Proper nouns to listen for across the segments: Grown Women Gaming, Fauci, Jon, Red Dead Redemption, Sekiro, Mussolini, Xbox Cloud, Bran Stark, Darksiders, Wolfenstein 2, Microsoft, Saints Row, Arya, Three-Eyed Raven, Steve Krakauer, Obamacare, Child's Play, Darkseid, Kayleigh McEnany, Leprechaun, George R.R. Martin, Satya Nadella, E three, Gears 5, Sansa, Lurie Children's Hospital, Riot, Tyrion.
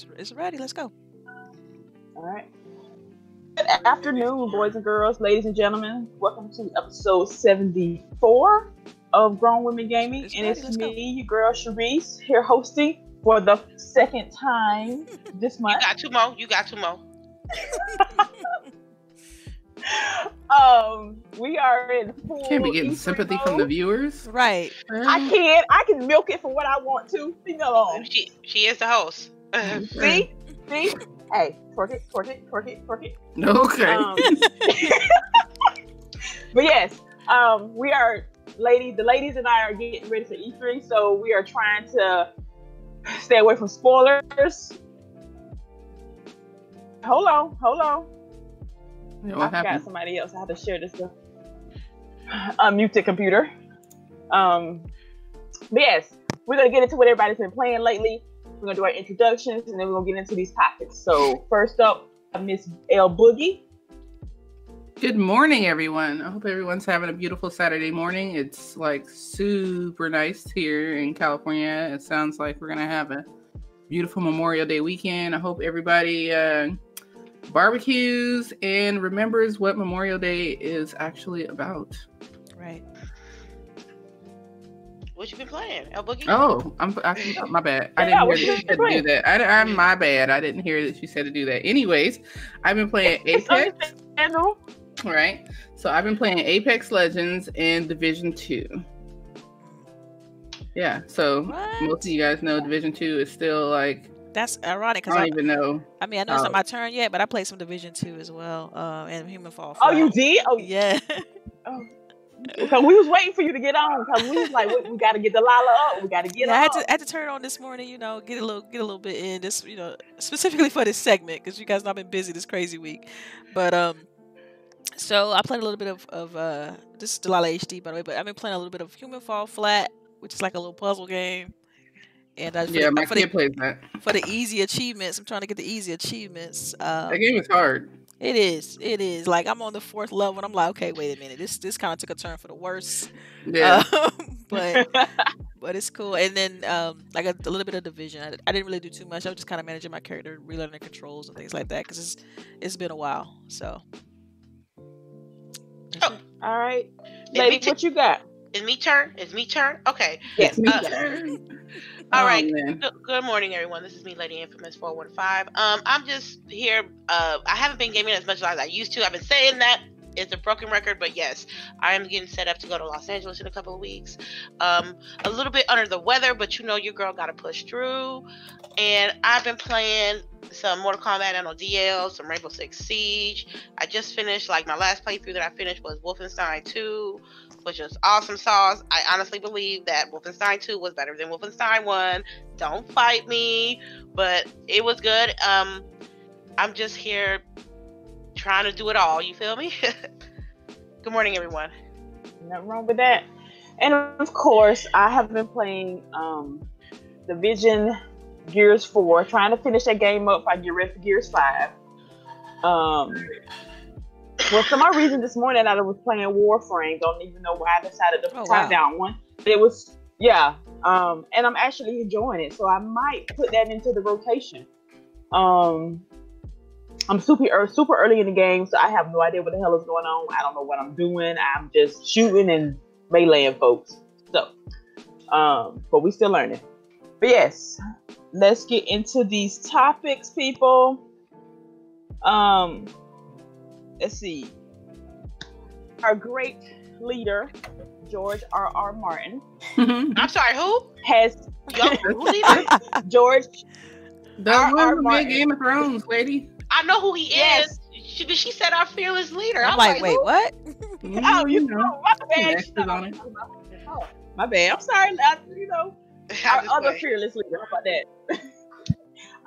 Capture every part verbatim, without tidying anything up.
It's, it's ready. Let's go. All right. Good afternoon, boys and girls, ladies and gentlemen. Welcome to episode seventy-four of Grown Women Gaming. It's and ready. It's Let's me, go. Your girl Sharice, here hosting for the second time this month. You got two more. You got two more. Um, we are in full. Can't be getting sympathy mode from the viewers, right? Um, I can. I can milk it for what I want to. Leave me alone. She, she is the host. Uh, see, see. Hey, twerk it, twerk it, twerk it, twerk it. Okay. Um, but yes, um, we are, lady. The ladies and I are getting ready for E three, so we are trying to stay away from spoilers. Hold on, hold on. You know, I forgot happened? Somebody else. I have to share this stuff. Unmute the computer. Um, but yes, we're going to get into what everybody's been playing lately. We're going to do our introductions, and then we're going to get into these topics. So first up, Miss El Boogie. Good morning, everyone. I hope everyone's having a beautiful Saturday morning. It's like super nice here in California. It sounds like we're going to have a beautiful Memorial Day weekend. I hope everybody... Uh, barbecues and remembers what Memorial Day is actually about. Right. What you been playing, El Boogie? Oh, I'm I, my bad. I yeah, didn't hear that you said to do that. I, I'm my bad. I didn't hear that you said to do that. Anyways, I've been playing Apex. All right. So I've been playing Apex Legends and Division two. Yeah. So what? Most of you guys know Division two is still like. That's ironic because I don't I, even know. I mean, I know oh. it's not my turn yet, but I played some Division two as well, uh, and Human Fall Flat. Oh, you did? Oh, yeah. Oh, so we was waiting for you to get on because we was like, we, we got to get Delilah up. We got to get. Yeah, I had to, I had to turn on this morning, you know, get a little, get a little bit in this, you know, specifically for this segment because you guys know I've been busy this crazy week, but um, so I played a little bit of of uh, this is Delilah H D by the way, but I've been playing a little bit of Human Fall Flat, which is like a little puzzle game. And I, yeah, my for kid the, plays that. For the easy achievements, I'm trying to get the easy achievements. Um, that game is hard. It is. It is. Like, I'm on the fourth level, and I'm like, okay, wait a minute. This this kind of took a turn for the worse. Yeah. Um, but but it's cool. And then, um, like, a, a little bit of Division. I, I didn't really do too much. I was just kind of managing my character, relearning controls and things like that, because it's, it's been a while. So. Oh. All right. Lady, what you got? It's me turn? It's me turn? Okay. Yes, me uh, turn. All right. Oh, good morning, everyone. This is me, Lady Infamous four one five. Um, I'm just here. Uh, I haven't been gaming as much as I used to. I've been saying that. It's a broken record, but yes, I am getting set up to go to Los Angeles in a couple of weeks. Um, a little bit under the weather, but you know your girl got to push through. And I've been playing some Mortal Kombat and O D L, some Rainbow Six Siege. I just finished, like, my last playthrough that I finished was Wolfenstein two. Which is awesome sauce. I honestly believe that Wolfenstein two was better than Wolfenstein one. Don't fight me, but it was good. Um, I'm just here trying to do it all. You feel me? Good morning, everyone. Nothing wrong with that. And of course, I have been playing um, Division Gears four, trying to finish that game up if I get ready for Gears five. Um... Well, for my reason this morning, I was playing Warframe. Don't even know why I decided to oh, turn wow. down one. But it was, yeah. Um, and I'm actually enjoying it. So I might put that into the rotation. Um, I'm super, super early in the game, so I have no idea what the hell is going on. I don't know what I'm doing. I'm just shooting and meleeing folks. So, um, but we still learning. But yes, let's get into these topics, people. Um... Let's see. Our great leader, George R R. Martin. I'm sorry, who? Has George R R. Martin. Game of Thrones, lady. I know who he yes. is. She, she said our fearless leader. I'm, I'm like, like, wait, who? What? Oh, you know. My bad. Oh, my bad. I'm sorry. I, you know, our other playing. Fearless leader. How about that?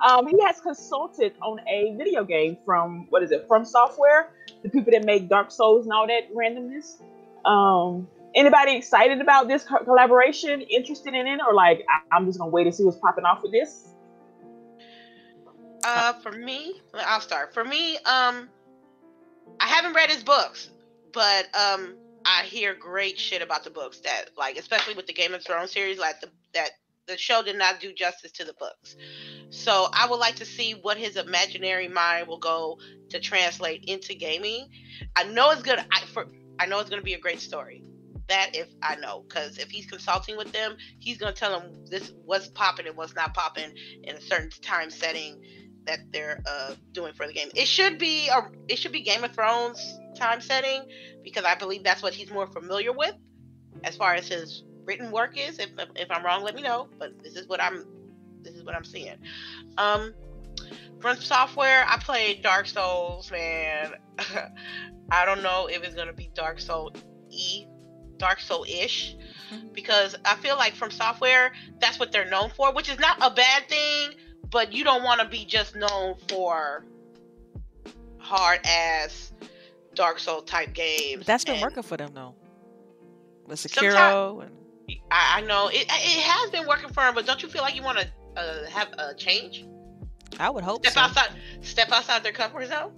Um, he has consulted on a video game from, what is it, From Software? The people that make Dark Souls and all that randomness. Um, anybody excited about this collaboration? Interested in it? Or like, I I'm just going to wait and see what's popping off with this? Uh, for me, I'll start. For me, um, I haven't read his books, but um, I hear great shit about the books that, like, especially with the Game of Thrones series, like the, that the show did not do justice to the books. So I would like to see what his imaginary mind will go to translate into gaming. I know it's good. I, for, I know it's going to be a great story. That if I know, because if he's consulting with them, he's going to tell them this what's popping and what's not popping in a certain time setting that they're uh, doing for the game. It should be a it should be Game of Thrones time setting, because I believe that's what he's more familiar with as far as his written work is. If if I'm wrong, let me know. But this is what I'm this is what I'm seeing. Um, From Software, I played Dark Souls, man. I don't know if it's gonna be Dark Soul E. Dark Soul-ish, because I feel like From Software, that's what they're known for, which is not a bad thing, but you don't want to be just known for hard-ass Dark Soul type games. That's been and working for them, though. With Sekiro. And... I, I know. It, it has been working for them, but don't you feel like you want to uh, have a change? I would hope step so. Outside, step outside their comfort zone?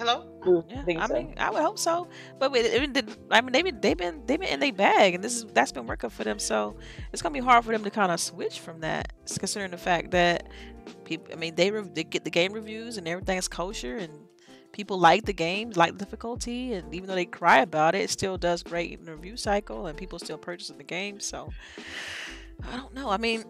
Hello? Yeah, I, I mean, so. I would hope so, but I mean, they've been they've been they've been in their bag, and this is that's been working for them. So it's gonna be hard for them to kind of switch from that, considering the fact that people. I mean, they, re they get the game reviews and everything's kosher, and people like the game, like the difficulty, and even though they cry about it, it still does great in the review cycle, and people still purchasing the game. So I don't know. I mean,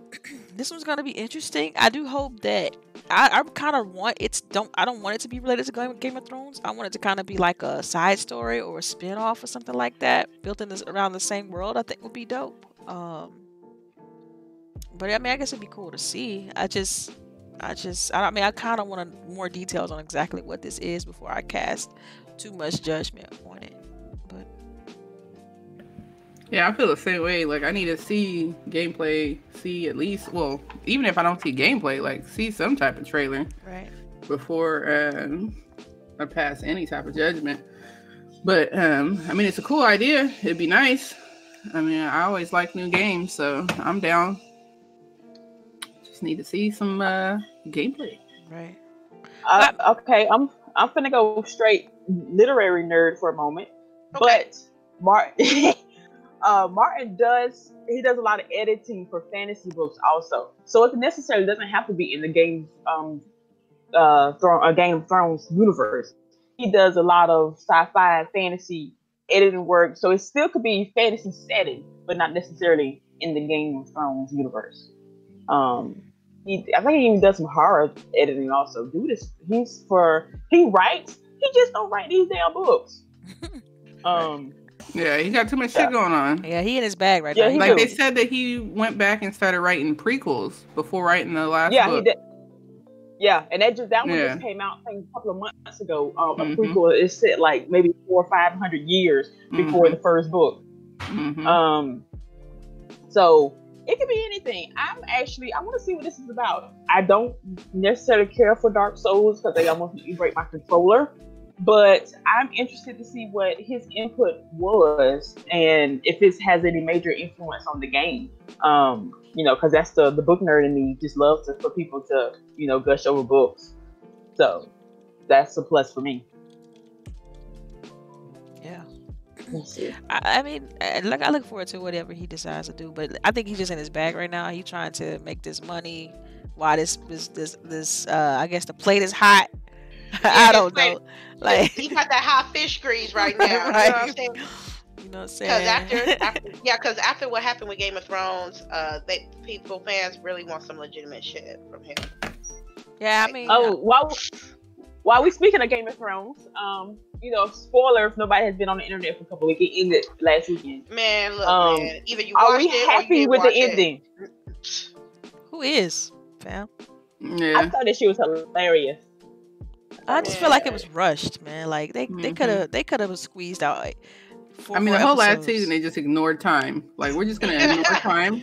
this one's gonna be interesting. I do hope that I, I kind of want it's don't I don't want it to be related to Game of Thrones. I want it to kind of be like a side story or a spin-off or something like that, built in this around the same world. I think would be dope. Um, but I mean, I guess it'd be cool to see. I just, I just, I, I mean, I kind of want more details on exactly what this is before I cast too much judgment on it. But yeah, I feel the same way. Like, I need to see gameplay, see at least, well, even if I don't see gameplay, like, see some type of trailer, right, before um, I pass any type of judgment. But, um, I mean, it's a cool idea. It'd be nice. I mean, I always like new games, so I'm down. Just need to see some uh, gameplay. Right. Uh, okay, I'm, I'm finna go straight literary nerd for a moment. Okay. But, Mark... Uh, Martin does, he does a lot of editing for fantasy books also. So it necessarily doesn't have to be in the Game, um, uh, Thron uh, Game of Thrones universe. He does a lot of sci-fi and fantasy editing work. So it still could be fantasy setting, but not necessarily in the Game of Thrones universe. Um, he, I think he even does some horror editing also. Dude, is, he's for, he writes, he just don't write these damn books. Um... Yeah, he got too much yeah. shit going on. Yeah, he in his bag right yeah, now. Like do. They said that he went back and started writing prequels before writing the last yeah, book. Yeah, he did. Yeah, and that just that one yeah. just came out I think, a couple of months ago. Um, mm-hmm. A prequel is set like maybe four or five hundred years before mm-hmm. the first book. Mm-hmm. Um, so it could be anything. I'm actually I want to see what this is about. I don't necessarily care for Dark Souls because they almost break my controller. But I'm interested to see what his input was and if this has any major influence on the game. Um, you know, because that's the, the book nerd in me just loves to, for people to, you know, gush over books. So that's a plus for me. Yeah. I, I mean, like I look forward to whatever he decides to do, but I think he's just in his bag right now. He's trying to make this money while this, this, this, this uh, I guess the plate is hot. I don't know. Like he got that hot fish grease right now. Right. You know what I'm saying? You know what I'm saying? After, after, yeah, because after what happened with Game of Thrones, uh, they people fans really want some legitimate shit from him. Yeah, I mean. Oh, uh, while while we speaking of Game of Thrones, um, you know, spoiler if nobody has been on the internet for a couple of weeks, it ended last weekend. Man, look, um, man. Either you watched are we it happy or you with the it. ending? Who is, fam? Yeah. I thought that she was hilarious. I just yeah. feel like it was rushed, man. Like they mm-hmm. they could have they could have squeezed out. Like, four I mean, the whole episodes. Last season they just ignored time. Like we're just gonna ignore time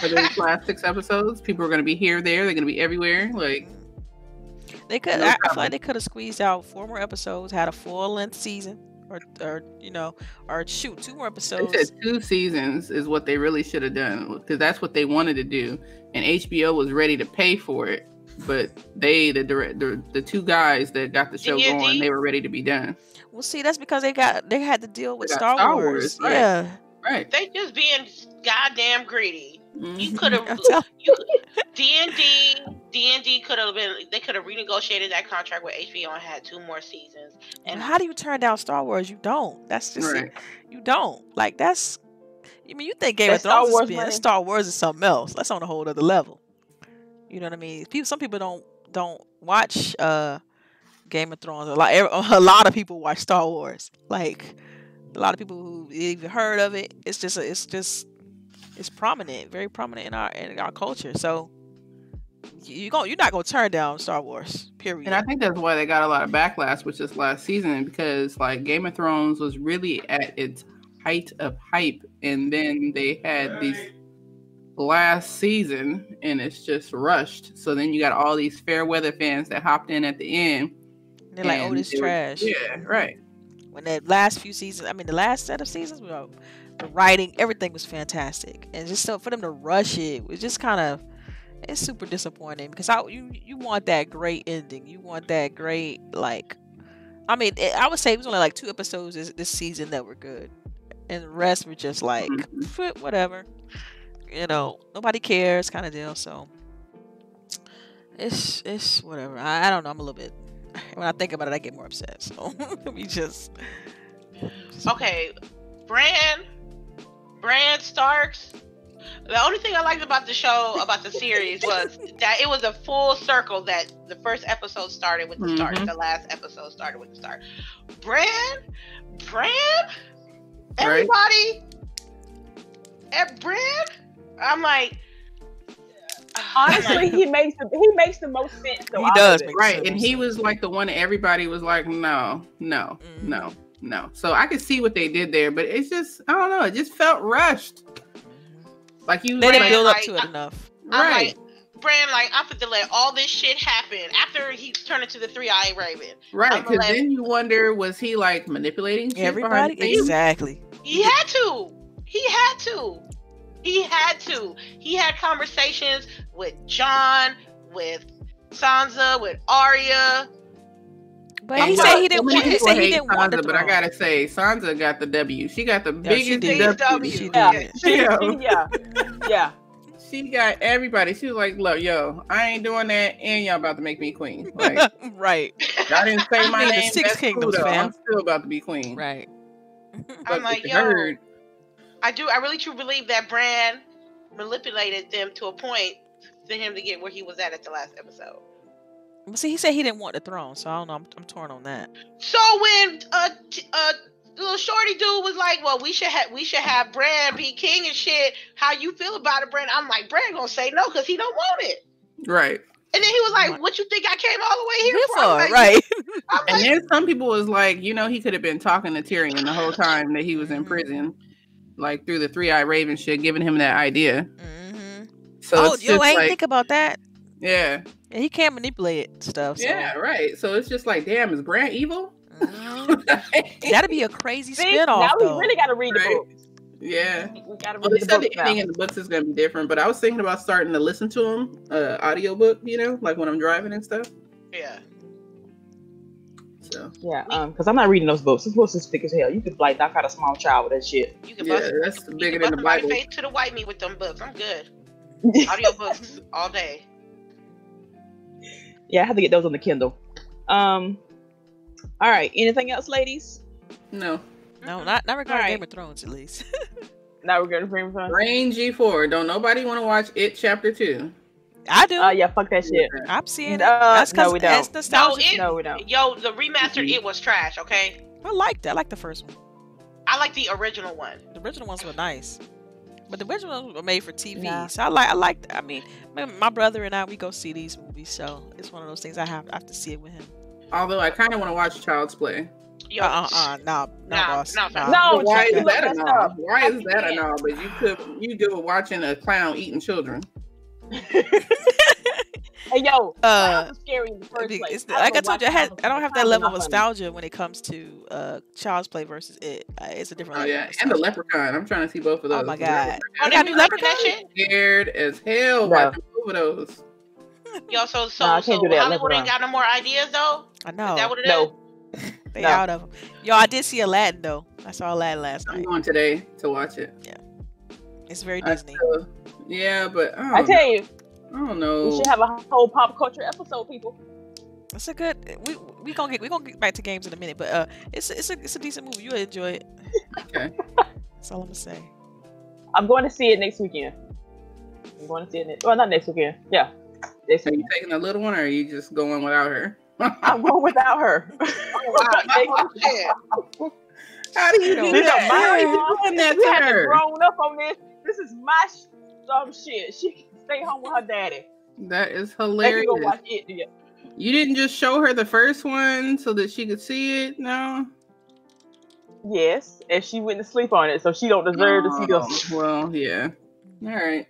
for those last six episodes. People are gonna be here, there. They're gonna be everywhere. Like they could. No I feel like they could have squeezed out four more episodes, had a full length season, or or you know, or shoot, two more episodes. They said two seasons is what they really should have done because that's what they wanted to do, and H B O was ready to pay for it. But they, the director, the two guys that got the show going, they were ready to be done. Well, see, that's because they got they had to deal with Star Wars. Star Wars, right. Yeah, Right. They just being goddamn greedy. Mm-hmm. You could have D and D D and D could have been, they could have renegotiated that contract with H B O and had two more seasons. And how do you turn down Star Wars? You don't. That's just right. You don't. Like, that's, I mean, you think Game of Thrones is being, Star Wars is something else. That's on a whole other level. You know what I mean? People, some people don't don't watch uh Game of Thrones. A lot a lot of people watch Star Wars. Like, a lot of people who even heard of it. It's just a, it's just it's prominent, very prominent in our in our culture. So you going you're not gonna turn down Star Wars, period. And I think that's why they got a lot of backlash with this last season, because like Game of Thrones was really at its height of hype, and then they had these last season and it's just rushed. So then you got all these fair weather fans that hopped in at the end. They're like, oh, this trash. Was, yeah, right. When the last few seasons, I mean, the last set of seasons, you know, the writing, everything was fantastic. And just so for them to rush it was just kind of, it's super disappointing, because I, you, you want that great ending. You want that great, like, I mean, it, I would say it was only like two episodes this, this season that were good. And the rest were just like, mm-hmm. whatever. You know, nobody cares kind of deal. So it's, it's whatever. I, I don't know. I'm a little bit, when I think about it, I get more upset. So we just. Okay. Bran, Bran Starks. The only thing I liked about the show, about the series, was that it was a full circle, that the first episode started with the mm-hmm. Starks. The last episode started with the Starks. Bran, Bran, everybody, right. At Bran, I'm like, honestly, he makes the, he makes the most sense. Though, he does, right? Sense. And he was like the one that everybody was like, no, no, mm. no, no. So I could see what they did there, but it's just, I don't know. It just felt rushed. Like you, they didn't build up to it enough, right? Bran, like, I'm gonna let all this shit happen after he turned into the three-eyed raven, right? Because then you wonder, was he like manipulating shit everybody? Exactly. He had to. He had to. He had to. He had conversations with Jon, with Sansa, with Arya. But he said he didn't want. He said he didn't want. But I gotta say, Sansa got the W. She got the biggest W. Yeah, yeah. She got everybody. She was like, "Look, yo, I ain't doing that, and y'all about to make me queen." Like, right? I didn't say my name. Six kingdoms, fam. I'm still about to be queen. Right. I'm like, yo. Heard, I do. I really truly believe that Bran manipulated them to a point for him to get where he was at at the last episode. But see, he said he didn't want the throne, so I don't know. I'm, I'm torn on that. So when uh, t uh little shorty dude was like, "Well, we should have we should have Bran be king and shit. How you feel about it, Bran?" I'm like, Bran gonna say no because he don't want it, right? And then he was like, "What you think I came all the way here for?" Like, right. Like, and then some people was like, "You know, he could have been talking to Tyrion the whole time that he was in prison." Like through the three-eyed raven shit, giving him that idea. Mm-hmm. So oh, you ain't like, think about that. Yeah, and he can't manipulate stuff. So. Yeah, right. So it's just like, damn, is Bran evil? Mm-hmm. That'd be a crazy spinoff. Now though. We really got to read right? the book. Yeah, we got to read well, the book. The ending in the books is gonna be different, but I was thinking about starting to listen to them, uh, audio book. You know, like when I'm driving and stuff. Yeah. So. Yeah, um, because I'm not reading those books. Those books is thick as hell. You could like knock out a small child with that shit. You can yeah, bust, that's bigger than the Bible. Face to the white meat with them books. I'm good. Audio books all day. Yeah, I have to get those on the Kindle. Um, all right. Anything else, ladies? No, no, not not regarding right. Game of Thrones, at least. Not regarding Game of Thrones. Rain G four. Don't nobody want to watch It Chapter Two. I do. Oh uh, yeah, fuck that shit. I'm seeing it. Uh, That's no, we don't. It's nostalgia. No, it, no, we don't. Yo, the remastered It was trash. Okay. I liked it. I liked the first one. I like the original one. The original ones were nice, but the original ones were made for T V. Yeah. So I like. I like. I mean, my brother and I, we go see these movies, so it's one of those things I have. I have to see it with him. Although I kind of want to watch Child's Play. Yo, uh, uh, nah, nah, nah, nah. No, but why is that a knob? Why is that a knob? But you could, you do watching a clown eating children. Hey yo, uh, scary in the first place. It's the, I like I told you, I, had, I don't have that level of nostalgia when it comes to uh, Child's Play versus It. Uh, it's a different. Oh level yeah, and the Leprechaun. I'm trying to see both of those. Oh my god, oh, they got new Leprechaun shit. Scared as hell by both of those. Yo, so so, nah, so Hollywood ain't got no more ideas though. I know. Is that what it no. is? They no. out of them. Yo, I did see Aladdin though. I saw Aladdin last night. I'm going today to watch it. Yeah, it's very Disney. Still, yeah, but I, I tell you, I don't know. We should have a whole pop culture episode, people. It's a good. We we gonna get we gonna get back to games in a minute, but uh, it's it's a it's a decent movie. You'll enjoy it. Okay, that's all I'm gonna say. I'm going to see it next weekend. I'm going to see it. Next, well, not next weekend. Yeah. Next weekend. Are you taking a little one, or are you just going without her? I'm going without her. Oh, wow. How do you do this that? How are you doing that to her? She grown up on this. This is my sh um, shit. She can stay home with her daddy. That is hilarious. Go watch it, yeah. You didn't just show her the first one so that she could see it? No? Yes, and she went to sleep on it, so she don't deserve oh, to see those. Well, yeah. All right.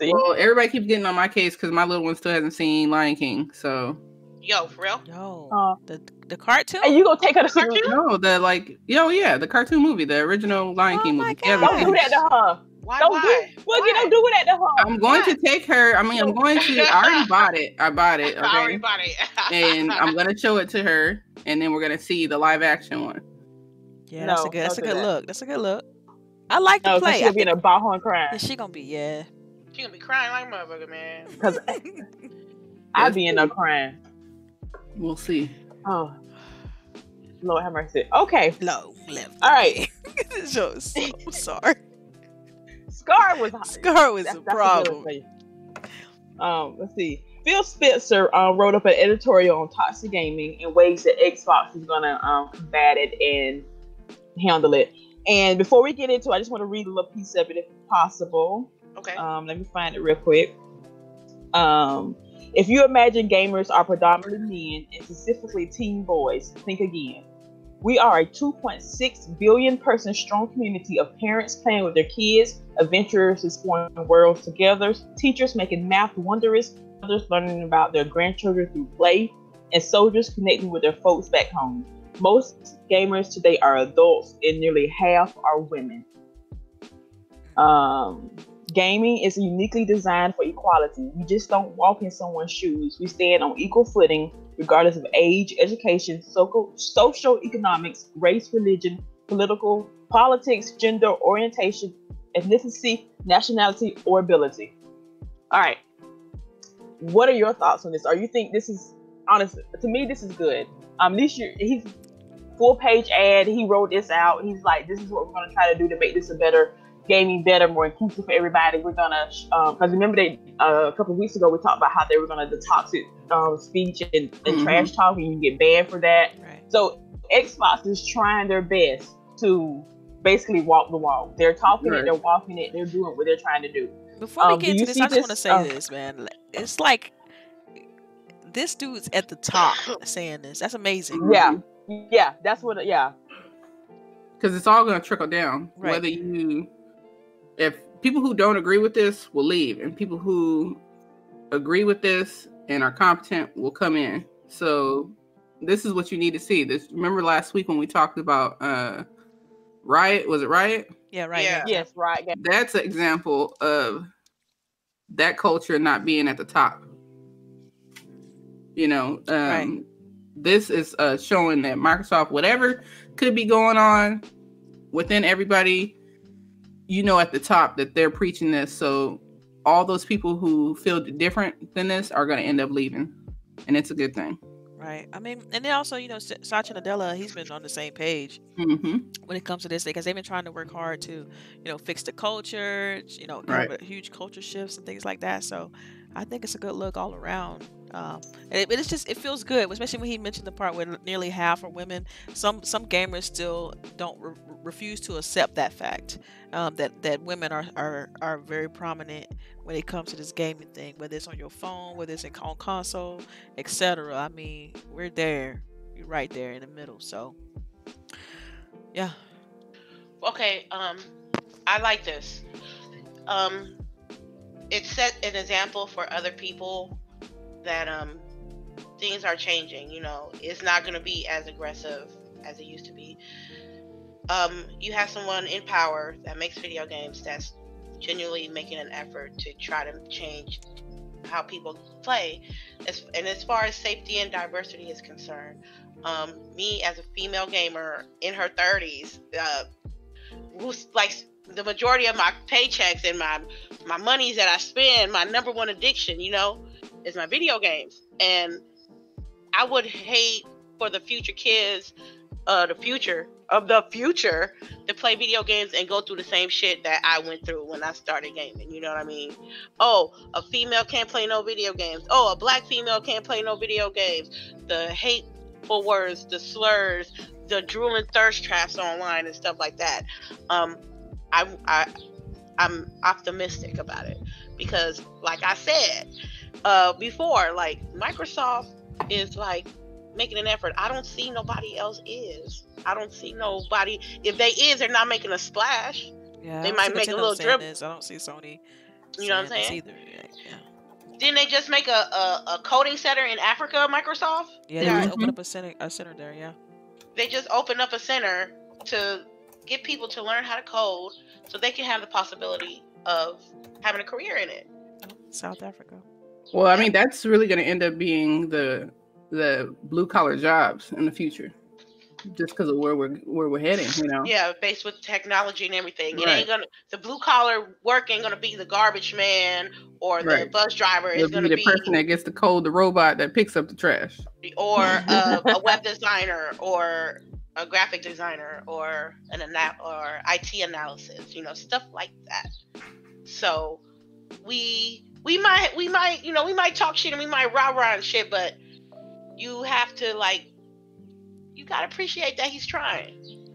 See? Well, everybody keeps getting on my case because my little one still hasn't seen Lion King, so... Yo, for real? Yo, uh, the the cartoon. And you gonna take her to the cartoon? No, the like, yo, yeah, the cartoon movie, the original Lion oh King movie. God. Don't do that to her. Why? Don't why? do. Well, you don't do that to her. I'm going why? to take her. I mean, I'm going to. I already bought it. I bought it. Okay. I already bought it. And I'm gonna show it to her, and then we're gonna see the live action one. Yeah, no, that's a good. That's a good that. look. That's a good look. I like no, the play. She'll be in a bathroom crying. She gonna be yeah. She gonna be crying like motherfucker, man. Because I be in there crying. We'll see. Oh, Lord have mercy. Okay. No, left. All right. so, so, I'm sorry. Scar was hot. Scar was that's, a that's problem. A um, let's see. Phil Spencer uh, wrote up an editorial on toxic gaming and ways that Xbox is going to um, combat it and handle it. And before we get into it, I just want to read a little piece of it if possible. Okay. Um, let me find it real quick. Um. If you imagine gamers are predominantly men, and specifically teen boys, think again. We are a two point six billion person strong community of parents playing with their kids, adventurers exploring worlds together, teachers making math wondrous, others learning about their grandchildren through play, and soldiers connecting with their folks back home. Most gamers today are adults, and nearly half are women. Um... Gaming is uniquely designed for equality. We just don't walk in someone's shoes. We stand on equal footing, regardless of age, education, social, social economics, race, religion, political, politics, gender, orientation, ethnicity, nationality, or ability. All right. What are your thoughts on this? Or you think this is, honestly, to me, this is good. Um, this year, he's full page ad. He wrote this out. He's like, this is what we're going to try to do to make this a better gaming better, more inclusive for everybody. We're gonna, because um, remember they uh, a couple of weeks ago we talked about how they were gonna the toxic um, speech and, and mm-hmm. trash talk, and you can get banned for that. Right. So Xbox is trying their best to basically walk the walk. They're talking right. it, they're walking it, they're doing what they're trying to do. Before um, we get into this, I just want to say um, this, man. It's like this dude's at the top saying this. That's amazing. Yeah, yeah, that's what. Yeah, because it's all gonna trickle down, right. whether you. If people who don't agree with this will leave, and people who agree with this and are competent will come in. So this is what you need to see. This remember last week when we talked about uh, Riot? Was it Riot? Yeah, Riot. Yeah. Yes, Riot. Yeah. That's an example of that culture not being at the top. You know, um, right. this is uh, showing that Microsoft, whatever could be going on within everybody, you know, at the top that they're preaching this. So all those people who feel different than this are going to end up leaving. And it's a good thing. Right. I mean, and then also, you know, Satya Nadella, he's been on the same page mm-hmm. when it comes to this thing, because they've been trying to work hard to, you know, fix the culture, you know, right. huge culture shifts and things like that. So I think it's a good look all around. Um, and it, it's just, it feels good, especially when he mentioned the part where nearly half are women. Some some gamers still don't re refuse to accept that fact um, that that women are, are are very prominent when it comes to this gaming thing, whether it's on your phone, whether it's in, on console, et cetera. I mean, we're there, you're right there in the middle. So, yeah. Okay, um, I like this. Um, it set an example for other people. That um things are changing, you know, it's not going to be as aggressive as it used to be. Um you have someone in power that makes video games that's genuinely making an effort to try to change how people play, as, and as far as safety and diversity is concerned, um, me as a female gamer in her thirties, uh, who's like the majority of my paychecks and my, my monies that I spend, my number one addiction, you know, is my video games. And I would hate for the future kids, uh, the future of the future to play video games and go through the same shit that I went through when I started gaming. You know what I mean? Oh, a female can't play no video games. Oh, a black female can't play no video games. The hateful words, the slurs, the drooling thirst traps online and stuff like that. Um, I, I, I'm optimistic about it because, like I said uh, before, like Microsoft is like making an effort. I don't see nobody else is. I don't see nobody. If they is, they're not making a splash. Yeah, they might make a little dribble. I don't see Sony. You know what I'm saying? Either. Yeah. Didn't they just make a, a, a coding center in Africa, Microsoft? Yeah, they yeah. just opened up a center, a center there, yeah. They just opened up a center to get people to learn how to code so they can have the possibility of having a career in it. South Africa. Well, I mean, that's really going to end up being the the blue collar jobs in the future, just because of where we're where we're heading, you know. Yeah, based with technology and everything. Right. It ain't gonna the blue collar work ain't gonna be the garbage man or the right. bus driver. It's gonna be the be, person that gets to code the robot that picks up the trash, or a, a web designer, or a graphic designer, or an ana or I T analysis, you know, stuff like that. So we we might we might you know we might talk shit and we might rah rah and shit, but you have to like. You gotta appreciate that he's trying,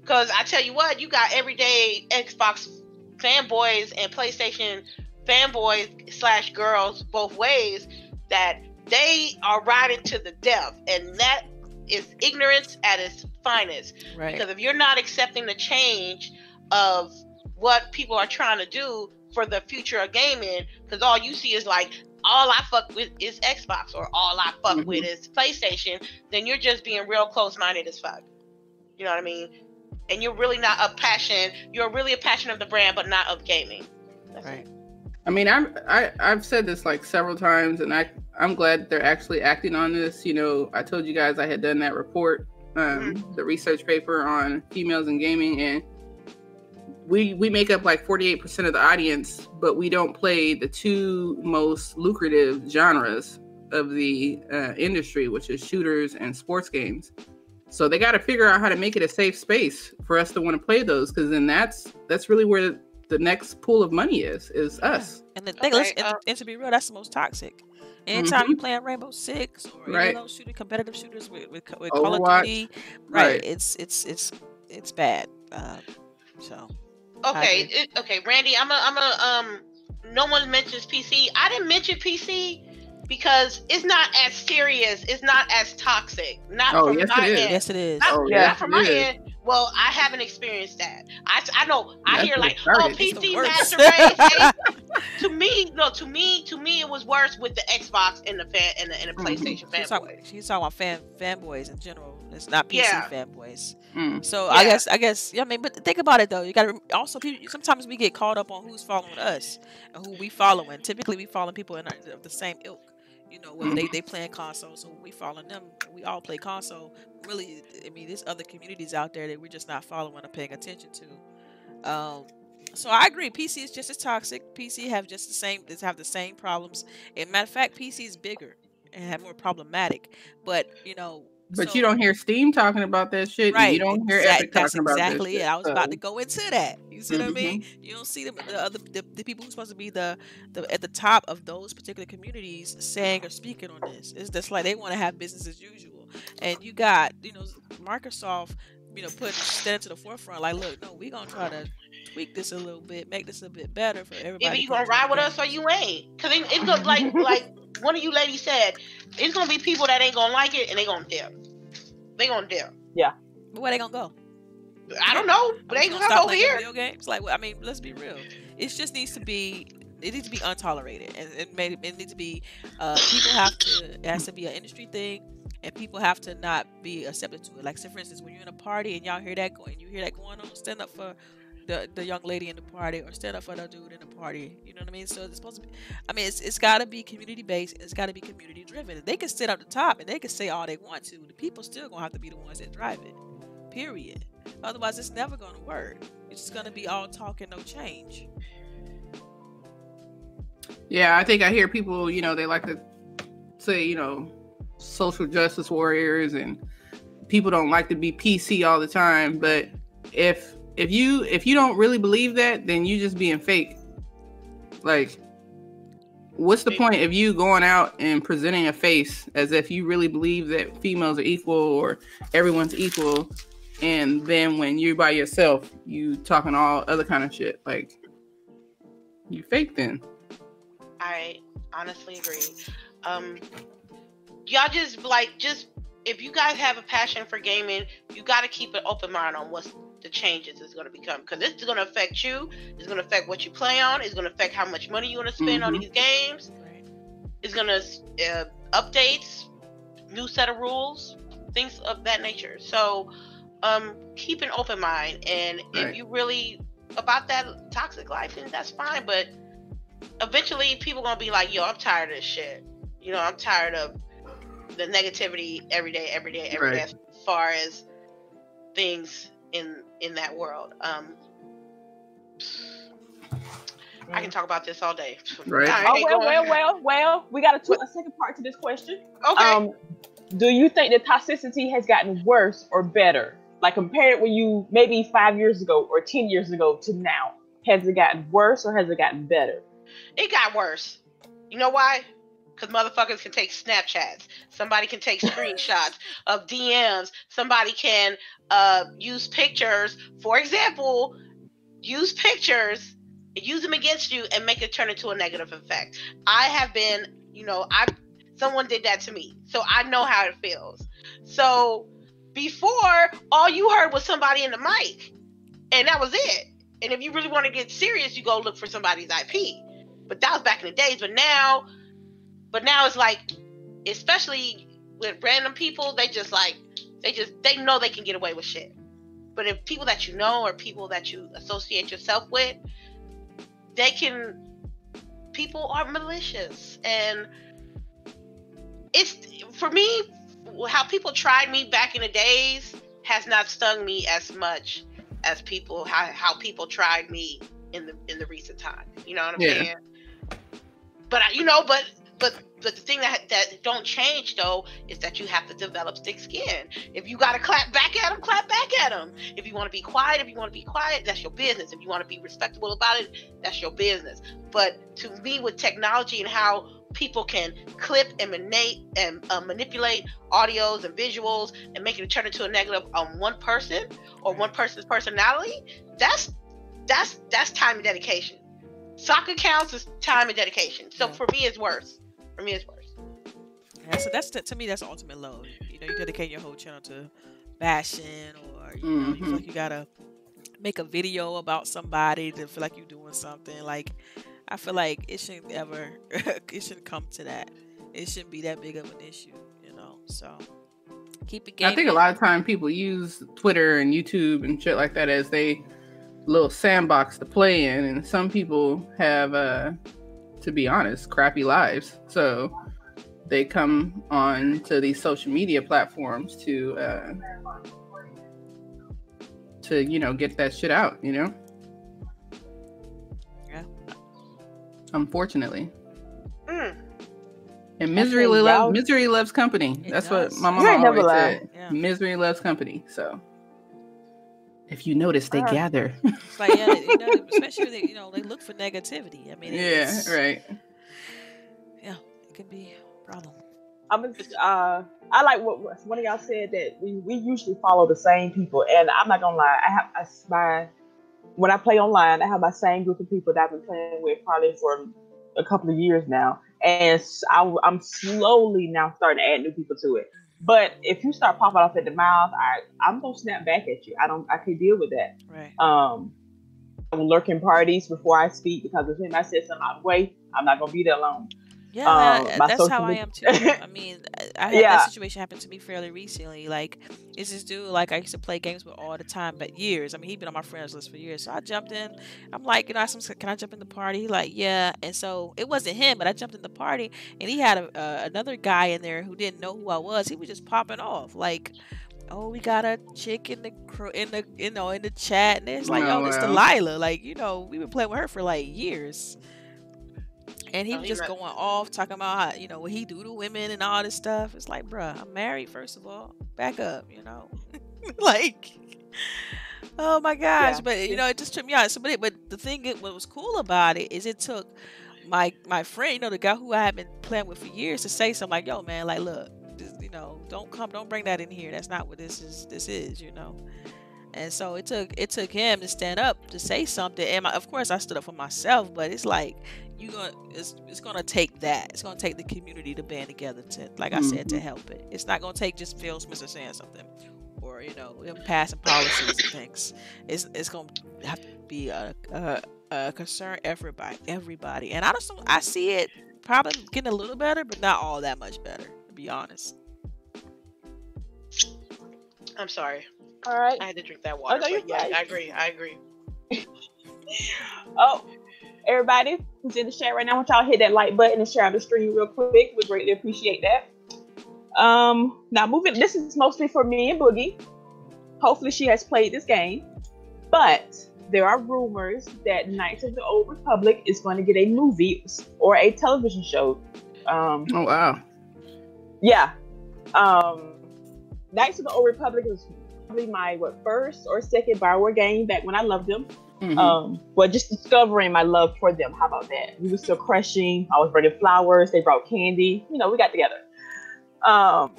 because I tell you what, you got everyday Xbox fanboys and PlayStation fanboys slash girls both ways that they are riding to the death, and that is ignorance at its finest. Right. Because if you're not accepting the change of what people are trying to do for the future of gaming, because all you see is like, all I fuck with is Xbox, or all I fuck mm-hmm. with is PlayStation, then you're just being real close-minded as fuck. You know what I mean? And you're really not a passion. You're really a passion of the brand, but not of gaming. That's right. It. I mean, I'm, I, I've said this like several times, and I, I'm glad they're actually acting on this. You know, I told you guys I had done that report, um, mm-hmm. the research paper on females in gaming, and We, we make up like forty-eight percent of the audience, but we don't play the two most lucrative genres of the uh, industry, which is shooters and sports games. So they got to figure out how to make it a safe space for us to want to play those, because then that's that's really where the next pool of money is, is yeah. us. And the thing, okay, and, uh, and to be real, that's the most toxic. Anytime mm-hmm. you playing Rainbow Six or right. any of those shooting, competitive shooters with, with, with Call of Duty, right, right, it's it's it's it's bad. Uh, so. Okay, it, okay, Randy, I'm a, I'm a, um, no one mentions P C. I didn't mention P C because it's not as serious. It's not as toxic. Not oh, from yes my end. Yes, it is. Not, oh, yes, not from my is. end. Well, I haven't experienced that. I, I know. I That's hear like, oh, P C master race. To me, no, to me, to me, it was worse with the Xbox and the fan and the, and the PlayStation mm-hmm. fanboys. She's talking about fan fanboys in general. It's not P C yeah. fanboys. Mm. So yeah. I guess, I guess, yeah, I mean, but think about it though. You got to also, sometimes we get caught up on who's following us and who we following. Typically, we follow people in our, of the same ilk. You know, whether mm. they, they playing console, so we following them. We all play console. Really, I mean, there's other communities out there that we're just not following or paying attention to. Um, so I agree. P C is just as toxic. P C have just the same, have the same problems. And matter of fact, P C is bigger and have more problematic. But you know. But so, you don't hear Steam talking about that shit. Right. And you don't hear exactly, Epic talking that's about exactly that shit, it. I was so. about to go into that. You see mm-hmm. what I mean? You don't see the the, other, the the people who's supposed to be the, the at the top of those particular communities saying or speaking on this. It's just like they want to have business as usual. And you got, you know, Microsoft, you know, put stand to the forefront. Like, look, no, we're going to try to tweak this a little bit, make this a bit better for everybody. Either you going to ride with us or you ain't. Because it, it looks like, like, one of you ladies said, it's gonna be people that ain't gonna like it and they gonna dip. They gonna dip. Yeah. But where they gonna go? I don't know. But they gonna, gonna stop go here. Video games? Like, I mean, let's be real. It just needs to be. It needs to be untolerated, and it made it needs to be. Uh, people have to. It has to be an industry thing, and people have to not be accepted to it. Like, so for instance, when you're in a party and y'all hear that going, you hear that going on, stand up for the the young lady in the party, or stand up for the dude in the party. You know what I mean? So it's supposed to be. I mean, it's it's got to be community based. It's got to be community driven. They can sit up the top and they can say all they want to. The people still gonna have to be the ones that drive it. Period. Otherwise, it's never gonna work. It's just gonna be all talk and no change. Yeah, I think I hear people. You know, they like to say, you know, social justice warriors and people don't like to be P C all the time, but if if you if you don't really believe that, then you just being fake. Like, what's the point of you going out and presenting a face as if you really believe that females are equal or everyone's equal, and then when you're by yourself, you talking all other kind of shit? Like, you fake then. I honestly agree. Um, y'all just like just. If you guys have a passion for gaming, you got to keep an open mind on what the changes is going to become. Because it's going to affect you. It's going to affect what you play on. It's going to affect how much money you want to spend mm-hmm. on these games. Right. It's going to uh, updates, new set of rules, things of that nature. So um, keep an open mind. And right. if you really about that toxic life, then that's fine. But eventually people going to be like, yo, I'm tired of this shit. You know, I'm tired of the negativity every day, every day, every right. day, as far as things in in that world. Um, I can talk about this all day. Right. All right, oh, well, well, well, well, we got a, a second part to this question. Okay. Um, do you think that toxicity has gotten worse or better? Like, compare it when you, maybe five years ago or ten years ago to now. Has it gotten worse or has it gotten better? It got worse. You know why? Because motherfuckers can take Snapchats. Somebody can take screenshots of D Ms. Somebody can uh, use pictures. For example, use pictures, use them against you, and make it turn into a negative effect. I have been, you know, I someone did that to me. So I know how it feels. So before, all you heard was somebody in the mic. And that was it. And if you really want to get serious, you go look for somebody's I P. But that was back in the days. But now... But now it's like, especially with random people, they just like, they just, they know they can get away with shit. But if people that you know or people that you associate yourself with, they can, people are malicious. And it's, for me, how people tried me back in the days has not stung me as much as people, how, how people tried me in the, in the recent time. You know what I'm yeah. saying? But, I, you know, but... But, but the thing that that don't change, though, is that you have to develop thick skin. If you got to clap back at them, clap back at them. If you want to be quiet, if you want to be quiet, that's your business. If you want to be respectable about it, that's your business. But to me, with technology and how people can clip and, manate and uh, manipulate audios and visuals and make it turn into a negative on one person or one person's personality, that's, that's, that's time and dedication. Soccer counts as time and dedication. So for me, it's worse. For me, it's worse. Yeah, so that's, to me, that's the ultimate load. You know, you dedicate your whole channel to bashing, or you know, mm-hmm. you feel like you gotta make a video about somebody to feel like you're doing something. Like, I feel like it shouldn't ever, it shouldn't come to that. It shouldn't be that big of an issue, you know. So keep it. Gaming. I think a lot of time people use Twitter and YouTube and shit like that as they little sandbox to play in, and some people have, uh, to be honest, crappy lives. So they come on to these social media platforms to, uh, to, you know, get that shit out, you know? Yeah. Unfortunately. Mm. And misery, lo- misery loves company. It That's does. What my mom always said. Yeah. Misery loves company, so. If you notice, they uh, gather. It's like, yeah, you know, especially they, you know, they look for negativity. I mean, it's, yeah, right. Yeah, it could be a problem. I'm uh, I like what one of y'all said that we, we usually follow the same people, and I'm not gonna lie. I have I, my when I play online, I have my same group of people that I've been playing with probably for a couple of years now, and I, I'm slowly now starting to add new people to it. But if you start popping off at the mouth, I I'm gonna snap back at you. I don't I can deal with that. Right. Um, I will lurk in parties before I speak, because if I said something out of the way, I'm not gonna be there alone. Yeah, um, I, that's how media. I am too. I mean, I had yeah. that situation happen to me fairly recently. Like, it's this dude, like, I used to play games with all the time, but years. I mean, he'd been on my friends list for years. So I jumped in. I'm like, you know, I asked him, can I jump in the party? He like, yeah. And so it wasn't him, but I jumped in the party, and he had a, uh, another guy in there who didn't know who I was. He was just popping off, like, oh, we got a chick in the crew, in the, you know, in the chat, and it's like, oh, oh wow. It's Delilah. Like, you know, we've been playing with her for like years. And he was oh, just right. going off, talking about, how, you know, what he do to women and all this stuff. It's like, bruh, I'm married, first of all. Back up, you know. Like, oh, my gosh. Yeah. But, you know, it just tripped me out. So, but, it, but the thing, it, what was cool about it is it took my, my friend, you know, the guy who I had been playing with for years to say something like, yo, man, like, look, just, you know, don't come, don't bring that in here. That's not what this is, this is, you know. And so it took it took him to stand up to say something. And my, of course, I stood up for myself. But it's like you gonna it's, it's gonna take that. It's gonna take the community to band together to, like I said, to help it. It's not gonna take just Phil Smith saying something, or you know, him passing policies and things. It's it's gonna have to be a a, a concern effort by everybody. And I just I see it probably getting a little better, but not all that much better, to be honest. I'm sorry. All right. I had to drink that water. Oh, no, yeah, right. I agree. I agree. Oh, everybody who's in the chat right now, I want y'all to hit that like button and share out the stream real quick. We greatly appreciate that. Um, now moving. This is mostly for me and Boogie. Hopefully, she has played this game. But there are rumors that Knights of the Old Republic is going to get a movie or a television show. Um, oh wow. Yeah. Um, Knights of the Old Republic is probably my what first or second BioWare game back when I loved them. Mm-hmm. Um, well, just discovering my love for them. How about that? We were still crushing. I was bringing flowers. They brought candy. You know, we got together. Um,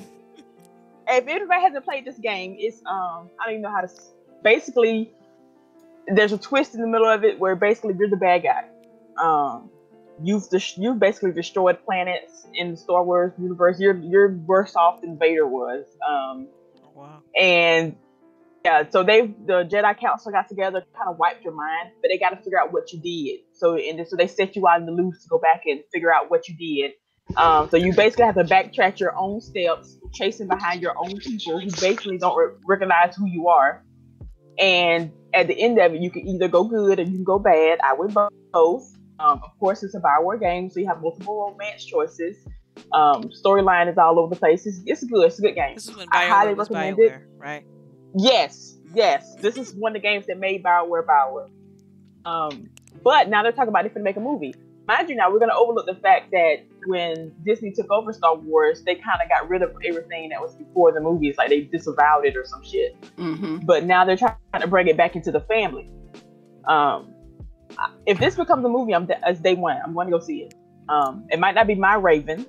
if anybody hasn't played this game, it's um, I don't even know how to. Basically, there's a twist in the middle of it where basically you're the bad guy. Um, you've de- you've basically destroyed planets in the Star Wars universe. You're you're worse off than Vader was. Um, Wow. And yeah, so they the Jedi Council got together, kind of wiped your mind, but they got to figure out what you did. So and so they set you out in the loose to go back and figure out what you did. Um, so you basically have to backtrack your own steps, chasing behind your own people who basically don't re- recognize who you are. And at the end of it, you can either go good or you can go bad. I went both. Um, of course, it's a BioWare game, so you have multiple romance choices. Um, storyline is all over the place. It's, it's good. It's a good game. This is when BioWare I highly was recommend BioWare, it. Right? Yes, yes. This is one of the games that made BioWare BioWare. Um, but now they're talking about they're going to make a movie. Mind you, now we're going to overlook the fact that when Disney took over Star Wars, they kind of got rid of everything that was before the movies. Like they disavowed it or some shit. Mm-hmm. But now they're trying to bring it back into the family. Um, if this becomes a movie, I'm de- it's day one. I'm going to go see it. Um, it might not be my Raven.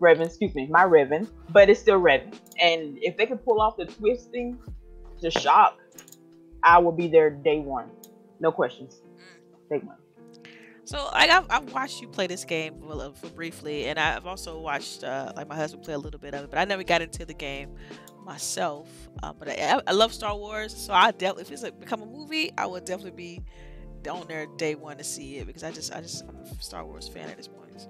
Revan, excuse me, my Revan, but it's still Revan. And if they can pull off the twisting, the shock, I will be there day one. No questions. Day one. So like, I've, I've watched you play this game for, for briefly, and I've also watched uh, like my husband play a little bit of it, but I never got into the game myself. Uh, but I, I love Star Wars, so I definitely if it's like become a movie, I will definitely be on there day one to see it because I just I just I'm a Star Wars fan at this point. So.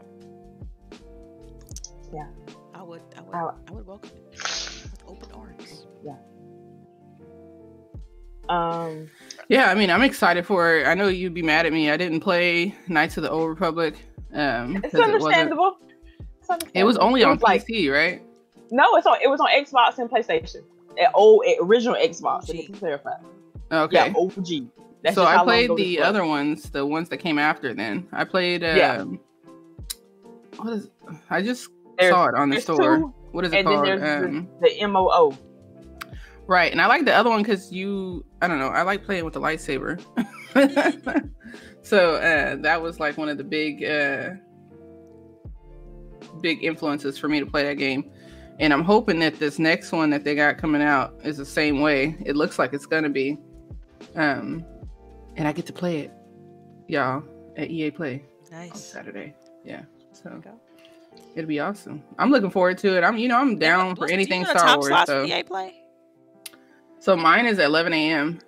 Yeah, I would, I would, uh, I would welcome it with open arms. Yeah. Um. Yeah, I mean, I'm excited for it. I know you'd be mad at me. I didn't play Knights of the Old Republic. Um, it's understandable. It, it's understandable. It was only it was on like, P C, right? No, it's on. It was on Xbox and PlayStation. At old at original Xbox. So to clarify. Okay. Yeah, O G. That's so I played the other ones, the ones that came after. Then I played. Um, yeah. What is? I just. There's, saw it on the store. Two, what is it and called? Then there's um, the, the M O O. Right, and I like the other one because you, I don't know, I like playing with the lightsaber. So uh, that was like one of the big, uh, big influences for me to play that game. And I'm hoping that this next one that they got coming out is the same way. It looks like it's gonna be, um, and I get to play it, y'all, at E A Play. Nice. On Saturday. Yeah. So. It'll be awesome. I'm looking forward to it. I'm, you know, I'm down yeah, for anything Star Wars. So. E A Play? So mine is at eleven a.m.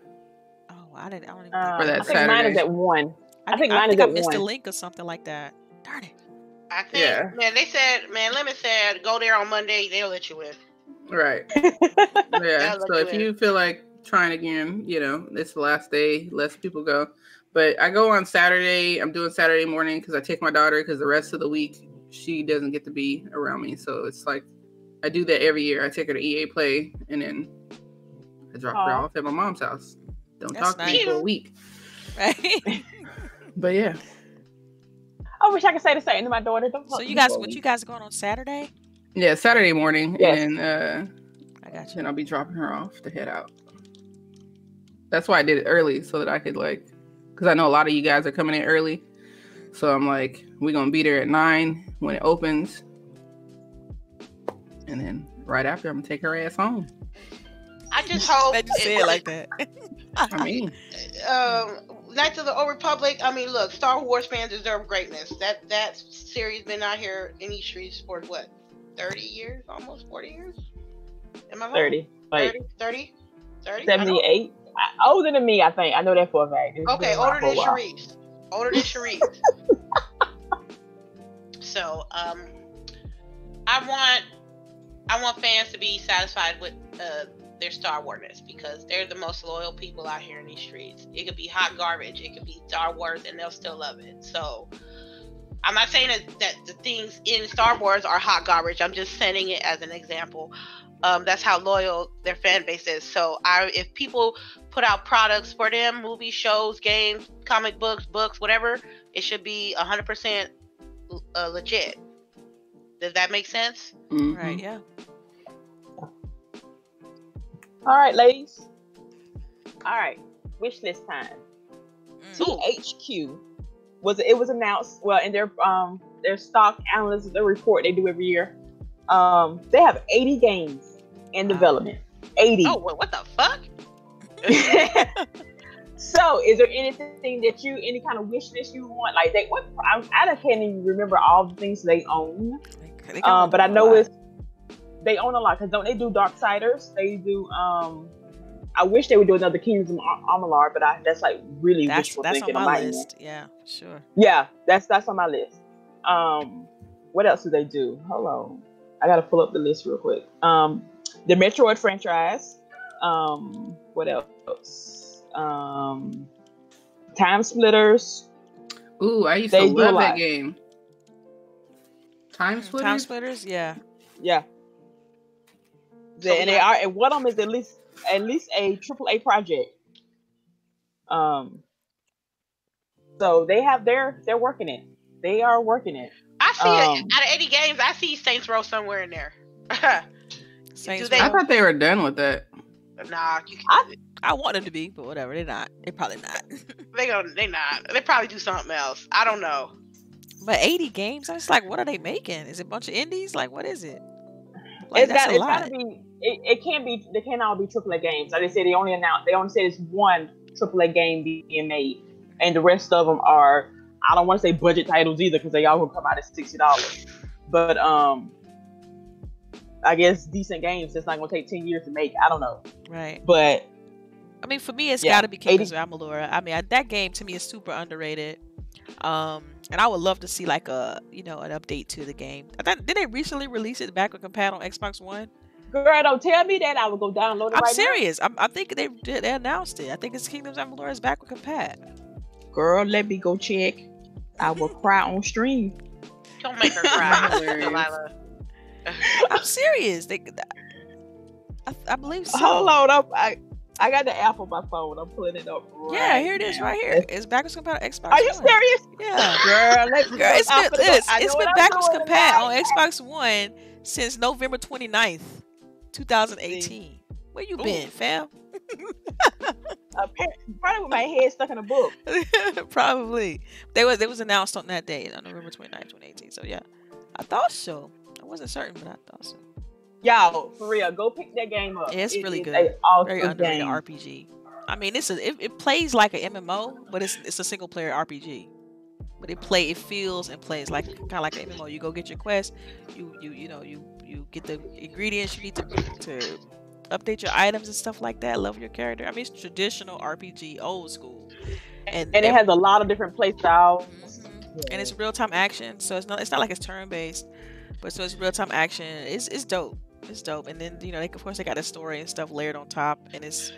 Oh, I didn't. I don't even uh, for that I think Saturday. Mine is at one. I, I think, think mine I is think at I missed one. A link or something like that. Darn it. I think, yeah. Man, they said, man, Lemon said, go there on Monday, they'll let you in. Right. Yeah. So if in. you feel like trying again, you know, it's the last day, less people go. But I go on Saturday. I'm doing Saturday morning because I take my daughter, because the rest of the week, she doesn't get to be around me. So it's like, I do that every year. I take her to E A Play, and then I drop Aww. her off at my mom's house. Don't That's talk nice. to me for a week. Right. But yeah. I wish I could say the same to my daughter. Don't so you guys, what you guys are going on Saturday? Yeah, Saturday morning, yes. and uh, I got you. And I'll be dropping her off to head out. That's why I did it early, so that I could like, because I know a lot of you guys are coming in early, so I'm like, we're gonna be there at nine when it opens, and then right after, I'm gonna take her ass home. I just hope. That you say it like that. I mean, um. Knights of the Old Republic. I mean, look, Star Wars fans deserve greatness. That that series been out here in these streets for what, thirty years, almost forty years. Am I right? Thirty. Like thirty. Thirty. Seventy-eight. I, older than me, I think. I know that for a fact. It's okay, older than Sharice. Older than Sharice. So, um, I want I want fans to be satisfied with uh. their Star Wars, because they're the most loyal people out here in these streets. It could be hot garbage, it could be Star Wars, and they'll still love it. So I'm not saying that, that the things in Star Wars are hot garbage. I'm just setting it as an example. Um, that's how loyal their fan base is. So I, if people put out products for them, movies, shows, games, comic books, books, whatever, it should be one hundred percent uh, legit. Does that make sense? Mm-hmm. Right, yeah. All right, ladies. All right, wish list time. T H Q was it was announced. Well, in their um their stock analysis, their report they do every year. Um, they have eighty games in development. Eighty. Oh, what the fuck? So, is there anything that you any kind of wish list you want? Like they, what? I, I can't even remember all the things they own. They, they um, but I know it's. They own a lot, because don't they do Darksiders? They do. Um, I wish they would do another Kingdom Amalur, but I, that's like really that's, wishful that's thinking. That's on my list. Mind. Yeah, sure. Yeah, that's that's on my list. Um, what else do they do? Hold on, I gotta pull up the list real quick. Um, the Metroid franchise. Um, what else? Um, Time Splitters. Ooh, I used they to love that game. Time Splitters. Time Splitters. Yeah. Yeah. So and they are, and one of them is at least at least a triple A project. Um, so they have their they're working it. They are working it. I see um, it. Out of eighty games, I see Saints Row somewhere in there. Saints they, I thought they were done with that. Nah, you can't. I, I want them to be, but whatever. They're not. They're probably not. they gonna they not. They probably do something else. I don't know. But eighty games, I'm just like, what are they making? Is it a bunch of indies? Like, what is it? Like, it's got, it's gotta be. It, it can't be. They can't all be triple A games. Like they say, they only announced. They only said it's one triple A game being made, and the rest of them are. I don't want to say budget titles either, because they all will come out at sixty dollars. But um, I guess decent games. It's not gonna take ten years to make. I don't know. Right. But I mean, for me, it's yeah, gotta be Kingdoms of Amalur. I mean, I, that game to me is super underrated. Um. And I would love to see like a, you know, an update to the game. I thought, did they recently release it back with compatible on Xbox One? Girl, don't tell me that. I would go download it. I'm right serious. I'm, I think they did. They announced it. I think it's Kingdoms of Amalur is back with compat. Girl, let me go check. I will cry on stream. Don't make her cry, I'm serious. They, I, I believe so. Hold on, I'm, I I got the app on my phone. I'm pulling it up. Right yeah, here it is, right here. It's backwards compatible Xbox. Are you One. serious? Yeah, girl. Let's girl, it's been this. It's been backwards compatible on Xbox One since November twenty-ninth, two thousand eighteen. Where you Ooh. been, fam? uh, probably with my head stuck in a book. Probably. They was they was announced on that day on November twenty-ninth, twenty eighteen. So yeah, I thought so. I wasn't certain, but I thought so. Y'all, for real, go pick that game up. It's it, really it's good. Awesome Very underrated game. R P G. I mean, it's a, it, it plays like an M M O, but it's it's a single player R P G. But it play it feels and plays like kind of like an M M O. You go get your quest, you you you know you you get the ingredients you need to to update your items and stuff like that. Level your character. I mean, it's traditional R P G, old school. And, and it has a lot of different play styles. Mm-hmm. Yeah. And it's real-time action, so it's not it's not like it's turn-based, but so it's real-time action. It's it's dope. It's dope. And then, you know, they, of course they got a story and stuff layered on top, and it's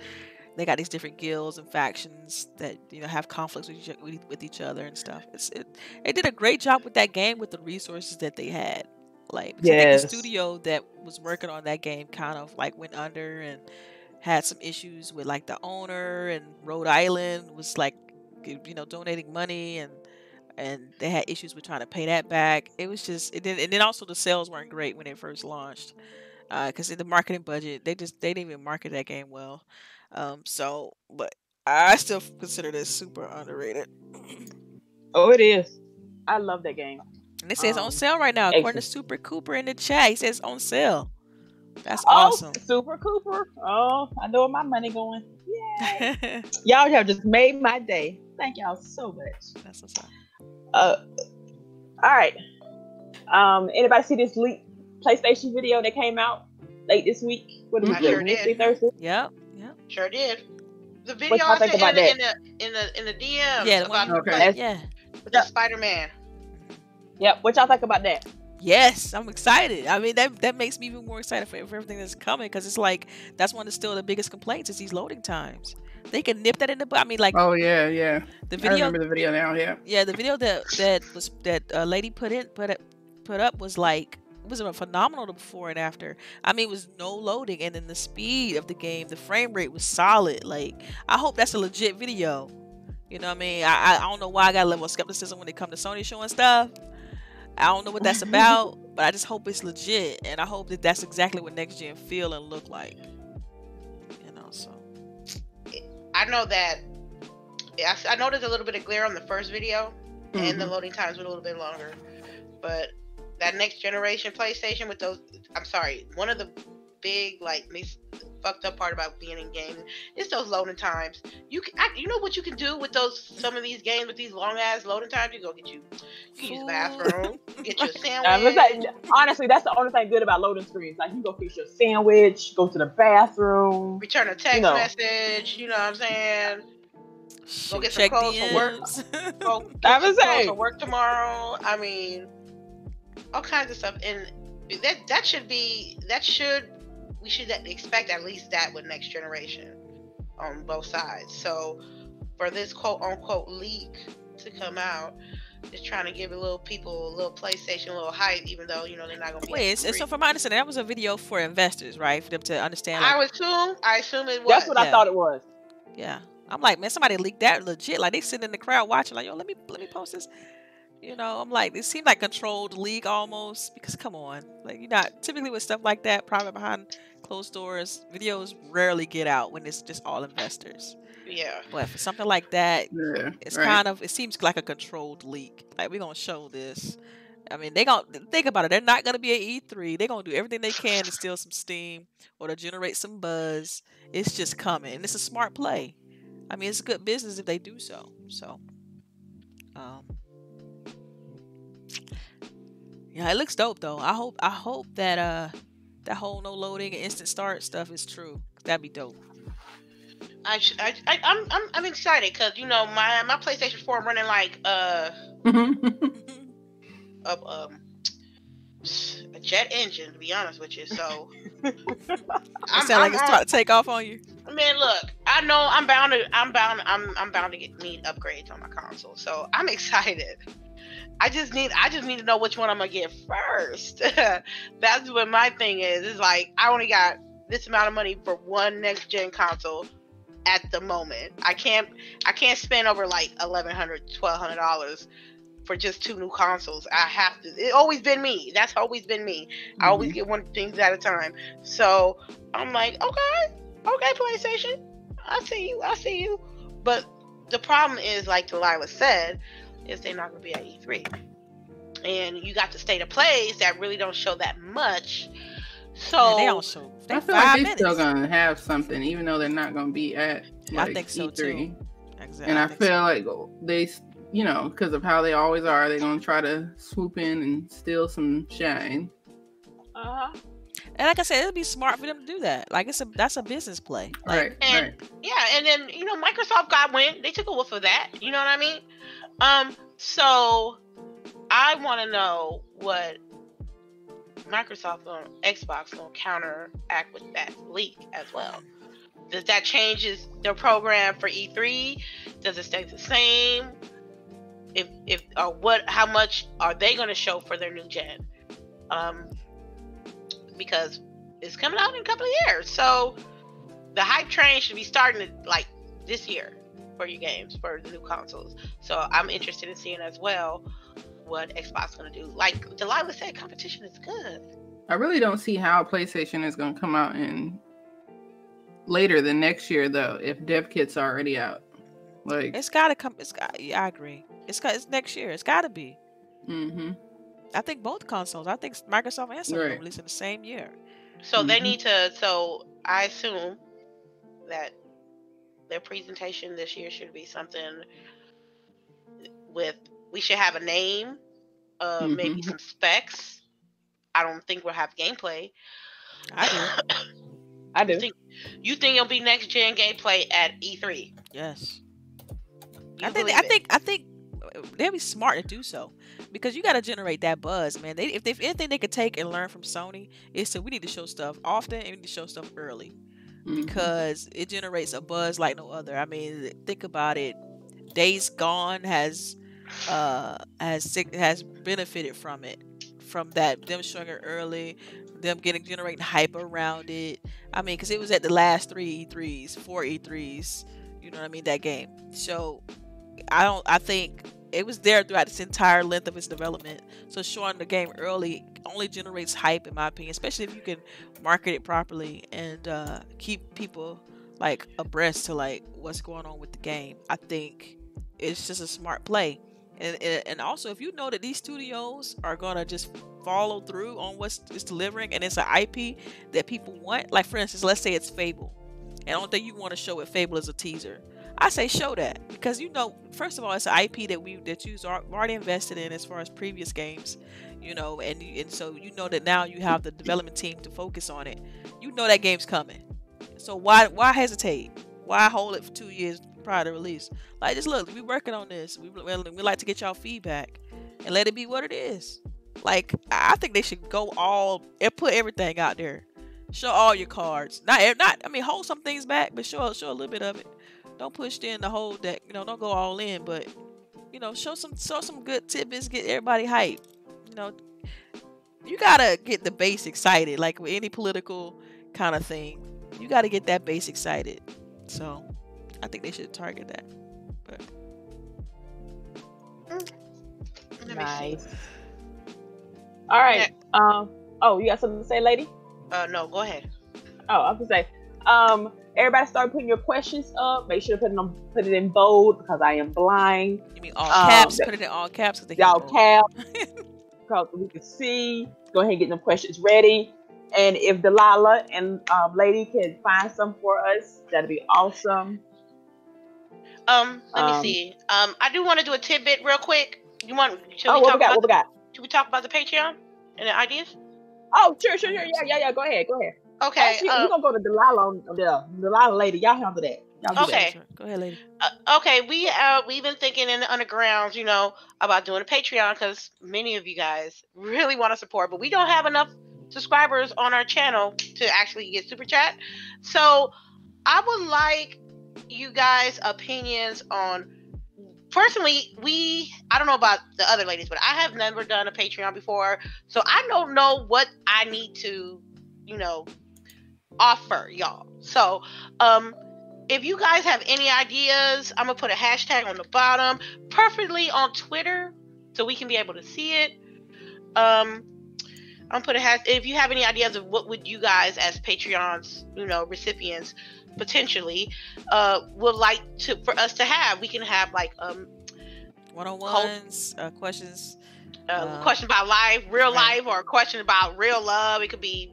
they got these different guilds and factions that, you know, have conflicts with each, with each other and stuff. It's it they did a great job with that game with the resources that they had. Like, yes. The studio that was working on that game kind of like went under and had some issues with like the owner, and Rhode Island was like, you know, donating money, and and they had issues with trying to pay that back. It was just, it did, and then also the sales weren't great when it first launched, because uh, in the marketing budget, they just they didn't even market that game well. Um, so, but I still consider this super underrated. Oh, it is. I love that game. And it says um, on sale right now, according exit. to Super Cooper in the chat. He says on sale. That's oh, awesome. Super Cooper. Oh, I know where my money going. Yeah. Y'all have just made my day. Thank y'all so much. That's what's up. Uh, all right. Um, anybody see this leaked PlayStation video that came out late this week? What did we sure did. Thursday? Yep. Yep. Sure did. The video I think about that? in the in the in the D Ms. Yeah. The about one, okay. Yeah. With the Spider-Man. Yep. What y'all think about that? Yes, I'm excited. I mean, that that makes me even more excited for, for everything that's coming, because it's like that's one of still the biggest complaints is these loading times. They can nip that in the butt. I mean, like oh yeah, yeah. The video. I remember the video now. Yeah. Yeah, the video that that was that uh, lady put in put it put up was like it was a phenomenal before and after. I mean, it was no loading, and then the speed of the game, the frame rate was solid. Like, I hope that's a legit video. You know what I mean? I I don't know why I got a level of skepticism when it comes to Sony showing stuff. I don't know what that's about, but I just hope it's legit, and I hope that that's exactly what next gen feel and look like. You know, so I know that I, I noticed a little bit of glare on the first video, mm-hmm. and the loading times were a little bit longer. But that next generation PlayStation with those, I'm sorry, one of the big like mis fucked up part about being in games is those loading times. You can, I, you know what you can do with those some of these games with these long ass loading times. You go get you, you can use the bathroom, get your sandwich. Like, honestly, that's the only thing good about loading screens. Like, you go fix your sandwich, go to the bathroom, return a text you know. message. You know what I'm saying? Go get some clothes for work. Go get some clothes for work tomorrow. I mean, all kinds of stuff, and that that should be that should. We should expect at least that with next generation on both sides. So for this quote unquote leak to come out, it's trying to give a little people a little PlayStation, a little hype, even though you know they're not gonna be. Wait, so from my understanding, that was a video for investors, right? For them to understand. Like, I would assume. I assume it was. That's what yeah. I thought it was. Yeah, I'm like, man, somebody leaked that legit. Like, they sitting in the crowd watching, like, yo, let me let me post this. You know, I'm like, it seemed like controlled leak almost, because come on, like, you're not typically with stuff like that, private behind closed doors, videos rarely get out when it's just all investors. Yeah. But for something like that, yeah, it's right. kind of, it seems like a controlled leak. Like, we're gonna show this. I mean, they gonna think about it. They're not gonna be at E three. They're gonna do everything they can to steal some steam or to generate some buzz. It's just coming, and it's a smart play. I mean, it's good business if they do so. So, um. yeah, it looks dope though. I hope I hope that uh that whole no loading and instant start stuff is true. That'd be dope. I I, I I'm I'm I'm excited because you know my my PlayStation four running like uh a, um a jet engine, to be honest with you. So it sound I'm, like I'm, it's trying to take off on you. Man, look, I know I'm bound to I'm bound I'm I'm bound to get need upgrades on my console. So I'm excited. I just need I just need to know which one I'm gonna get first. That's what my thing is. It's like I only got this amount of money for one next gen console at the moment. I can't I can't spend over like eleven hundred, twelve hundred dollars for just two new consoles. I have to. It's always been me. That's always been me. Mm-hmm. I always get one things at a time. So I'm like, okay, okay, PlayStation, I see you, I see you. But the problem is, like Delilah said, is they're not gonna be at E three, and you got the state of plays that really don't show that much. So yeah, they don't show. They I feel like they're still gonna have something, even though they're not gonna be at like, I think so E three. Too. Exactly. And I, I feel so. like they, you know, because of how they always are, they're gonna try to swoop in and steal some shine. Uh huh. And like I said, it'd be smart for them to do that. Like, it's a that's a business play. Like, right. And right. yeah, and then you know, Microsoft got went. They took a whiff of that. You know what I mean? Um, so I want to know what Microsoft on Xbox will counteract with that leak as well. Does that changes their program for E three? Does it stay the same? If if or what? How much are they going to show for their new gen? Um, because it's coming out in a couple of years, so the hype train should be starting to, like this year for your games for the new consoles. So I'm interested in seeing as well what Xbox is going to do. Like Delilah said, competition is good. I really don't see how PlayStation is going to come out in later than next year though, if dev kits are already out. Like it's got to come. It's got. Yeah, I agree. It's got. It's next year. It's got to be. Mm-hmm. I think both consoles. I think Microsoft and Sony right. released in the same year. So mm-hmm. they need to. So I assume that their presentation this year should be something with. We should have a name, uh, mm-hmm. maybe some specs. I don't think we'll have gameplay. I do. I do. You think, you think it'll be next gen gameplay at E three? Yes. You I think. I it. think. I think they'll be smart to do so because you got to generate that buzz, man. They, if they, if anything they could take and learn from Sony is that we need to show stuff often and we need to show stuff early mm-hmm. because it generates a buzz like no other. I mean, think about it. Days Gone has. uh has has benefited from it, from that them showing it early, them getting generating hype around it. I mean, because it was at the last three E threes, four E threes, you know what I mean, that game. So I don't I think it was there throughout its entire length of its development, so showing the game early only generates hype in my opinion, especially if you can market it properly and uh keep people like abreast to like what's going on with the game. I think it's just a smart play. And, and also, if you know that these studios are going to just follow through on what it's delivering and it's an I P that people want, like, for instance, let's say it's Fable. And I don't think you want to show it Fable as a teaser. I say show that because, you know, first of all, it's an I P that we that you've already invested in as far as previous games, you know, and, and so you know that now you have the development team to focus on it. You know that game's coming. So why why hesitate? Why hold it for two years? Prior to release, like just look, we working on this, we, we, we like to get y'all feedback and let it be what it is. Like I think they should go all and put everything out there, show all your cards, not not I mean hold some things back, but show show a little bit of it. Don't push in the whole deck, you know, don't go all in, but you know, show some show some good tidbits, get everybody hyped. You know, you gotta get the base excited, like with any political kind of thing, you gotta get that base excited. So I think they should target that. But. Mm. Nice. All right. Um. Oh, you got something to say, lady? Uh, no. Go ahead. Oh, I was gonna say. Um. Everybody, start putting your questions up. Make sure to put it on, put it in bold because I am blind. You mean all caps? Um, put it in all caps. They all caps. Because we can see. Go ahead and get them questions ready. And if Delilah and um, lady can find some for us, that'd be awesome. Um, let um, me see. Um, I do want to do a tidbit real quick. You want? Should oh, we what talk we got? About what the, we got? Should we talk about the Patreon and the ideas? Oh, sure, sure, sure. Yeah, yeah, yeah. Go ahead, go ahead. Okay. Actually, um, we're gonna go to Delilah, on, uh, Delilah lady. Y'all handle that. Y'all okay. That. Go ahead, lady. Uh, okay, we uh we've been thinking in the undergrounds, you know, about doing a Patreon because many of you guys really want to support, but we don't have enough subscribers on our channel to actually get super chat. So I would like. You guys opinions on personally we I don't know about the other ladies, but I have never done a Patreon before, so I don't know what I need to, you know, offer y'all. So um if you guys have any ideas, I'm gonna put a hashtag on the bottom, preferably on Twitter, so we can be able to see it. um I'm put a has if you have any ideas of what would you guys as Patreon's, you know, recipients potentially uh would like to for us to have, we can have like um one-on-ones, uh, questions, uh, uh, question about life, real life, or a question about real love. It could be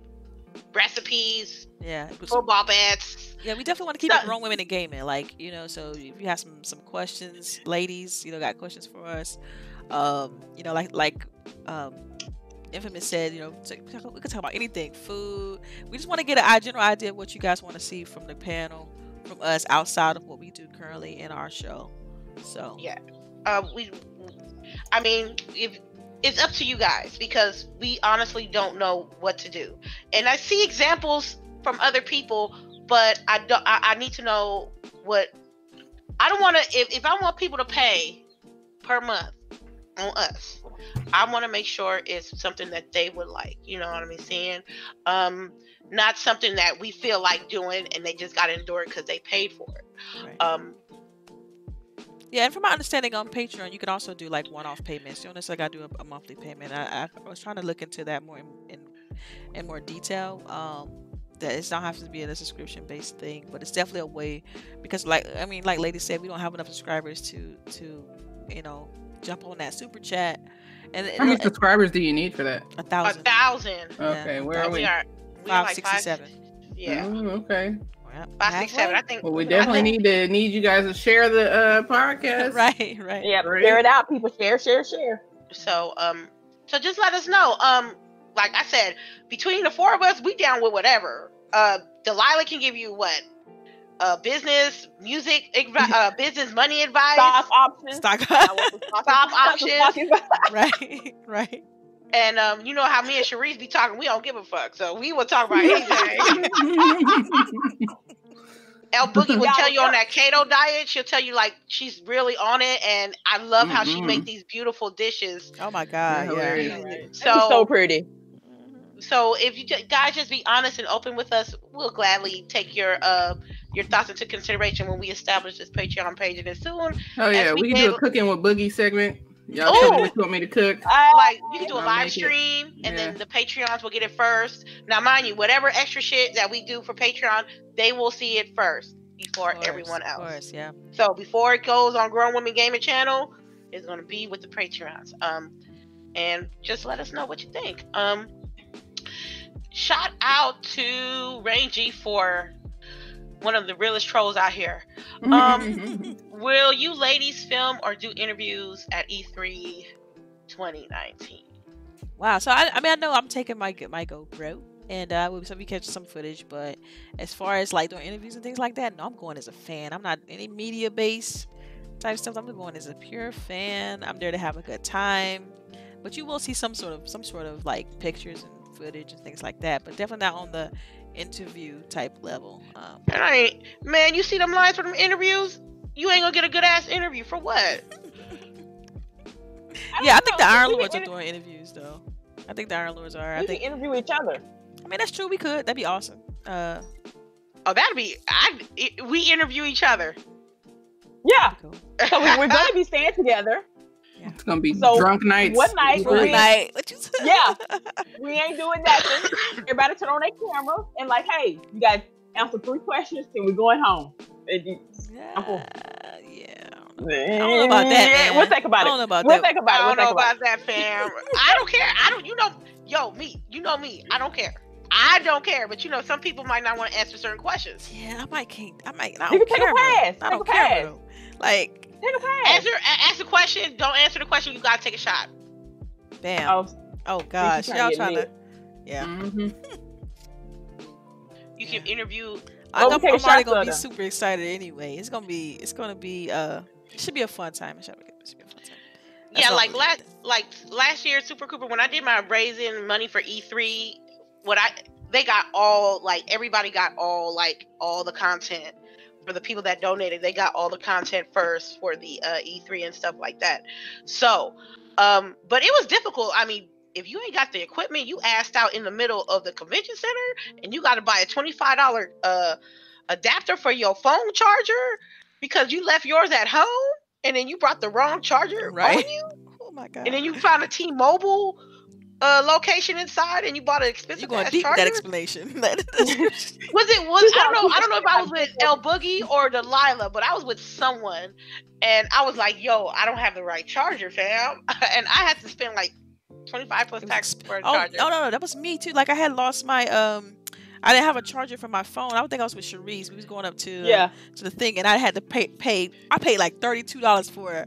recipes, yeah, football bets. Yeah, we definitely want to keep so, it grown women in gaming, like, you know, so if you have some some questions, ladies, you know, got questions for us, um you know, like like um Infamous said, you know, we could talk about anything, food. We just want to get a general idea of what you guys want to see from the panel, from us, outside of what we do currently in our show. So yeah, Uh, we, I mean, if it's up to you guys, because we honestly don't know what to do. And I see examples from other people, but I don't. I, I need to know what. I don't want to. If, if I want people to pay per month on us, I want to make sure it's something that they would like. You know what I mean? Saying, um, not something that we feel like doing and they just got to endure it because they paid for it. Right. Um. Yeah, and from my understanding on Patreon, you can also do like one-off payments. You don't necessarily got to do a, a monthly payment. I, I was trying to look into that more in in, in more detail. Um, that it's not have to be in a subscription-based thing, but it's definitely a way, because like I mean, like Lady said, we don't have enough subscribers to to you know jump on that super chat. And how many subscribers do you need for that? A thousand. A thousand. Okay, yeah. Where are we? Five, six, seven. Yeah. Oh, okay. Five, six, seven. I think. Well, we definitely need to need you guys to share the uh, podcast. Right, right. Yeah, share it out, people. Share, share, share. So, um, so just let us know. Um, like I said, between the four of us, we down with whatever. Uh, Delilah can give you what, uh, business, music, uh, business, money advice, stock options, stock, stock options. Right, right. And um, you know how me and Sharice be talking, we don't give a fuck. So we will talk about anything. El Boogie will tell you on that keto diet. She'll tell you like she's really on it, and I love mm-hmm. how she make these beautiful dishes. Oh my god, yeah, yeah, right. so she's so pretty. So if you guys just be honest and open with us, we'll gladly take your uh your thoughts into consideration when we establish this Patreon page. And soon, oh yeah, we, we can do a cooking with Boogie segment. Y'all tell me what you want me to cook. I, like, you can do a live stream, it. and yeah. then the Patreons will get it first. Now, mind you, whatever extra shit that we do for Patreon, they will see it first before course, everyone else. Of course, yeah. So before it goes on Grown Women Gaming channel, it's going to be with the Patreons. Um, and just let us know what you think. Um, shout out to Rangy for one of the realest trolls out here. Um, will you ladies film or do interviews at E three twenty nineteen? Wow. So I, I mean, I know I'm taking my my GoPro, and uh, we'll be catching some footage. But as far as like doing interviews and things like that, no, I'm going as a fan. I'm not any media based type stuff. I'm going as a pure fan. I'm there to have a good time. But you will see some sort of some sort of like pictures and footage and things like that. But definitely not on the interview type level. Um, and I ain't, man, you see them lines for them interviews? You ain't gonna get a good ass interview for what? I yeah, I think know. the Iron Lords are doing interviews though. I think the Iron Lords are. We I think interview each other. I mean, that's true. We could. That'd be awesome. Uh, oh, that'd be. I it, we interview each other. Yeah. Cool. So we, we're gonna be staying together. Yeah. It's gonna be so drunk nights. One night, one night. What you say? Yeah, we ain't doing nothing. Everybody turn on their camera and like, hey, you guys answer three questions, and we're going home. Yeah, yeah. I don't know about that. Man. We'll think about it. I don't know about we'll that. Think about I don't it. We'll know about, about that, fam. I don't care. I don't. You know, yo, me. You know me. I don't care. I don't care. But you know, some people might not want to answer certain questions. Yeah, I might can't. I might. I don't you can care. Take a pass. I don't care. Pass. Like. Answer, ask the question. Don't answer the question. You gotta take a shot. Bam. Oh, oh gosh. Y'all trying to? Yeah. Mm-hmm. You can yeah. interview. I know I'm already gonna be super excited anyway. It's gonna be. It's gonna be. Uh, it should be a fun time. It should be, it should be a fun time. That's yeah, like last, like last year, Super Cooper. When I did my raising money for E three, what I they got all like everybody got all like all the content. For the people that donated, they got all the content first for the uh, E three and stuff like that. So, um, but it was difficult. I mean, if you ain't got the equipment, you assed out in the middle of the convention center, and you got to buy a twenty-five dollar uh, adapter for your phone charger because you left yours at home, and then you brought the wrong charger right. on you. Oh my god! And then you found a T-Mobile uh, location inside, and you bought an expensive charger. You're going deep with that explanation. was it? Was I don't know. I don't know if I was with El Boogie or Delilah, but I was with someone, and I was like, "Yo, I don't have the right charger, fam," and I had to spend like twenty-five plus tax for a charger. Oh, oh no, no, that was me too. Like I had lost my um. I didn't have a charger for my phone. I would think I was with Sharice. We was going up to yeah. uh, to the thing, and I had to pay. pay I paid like thirty-two dollars for a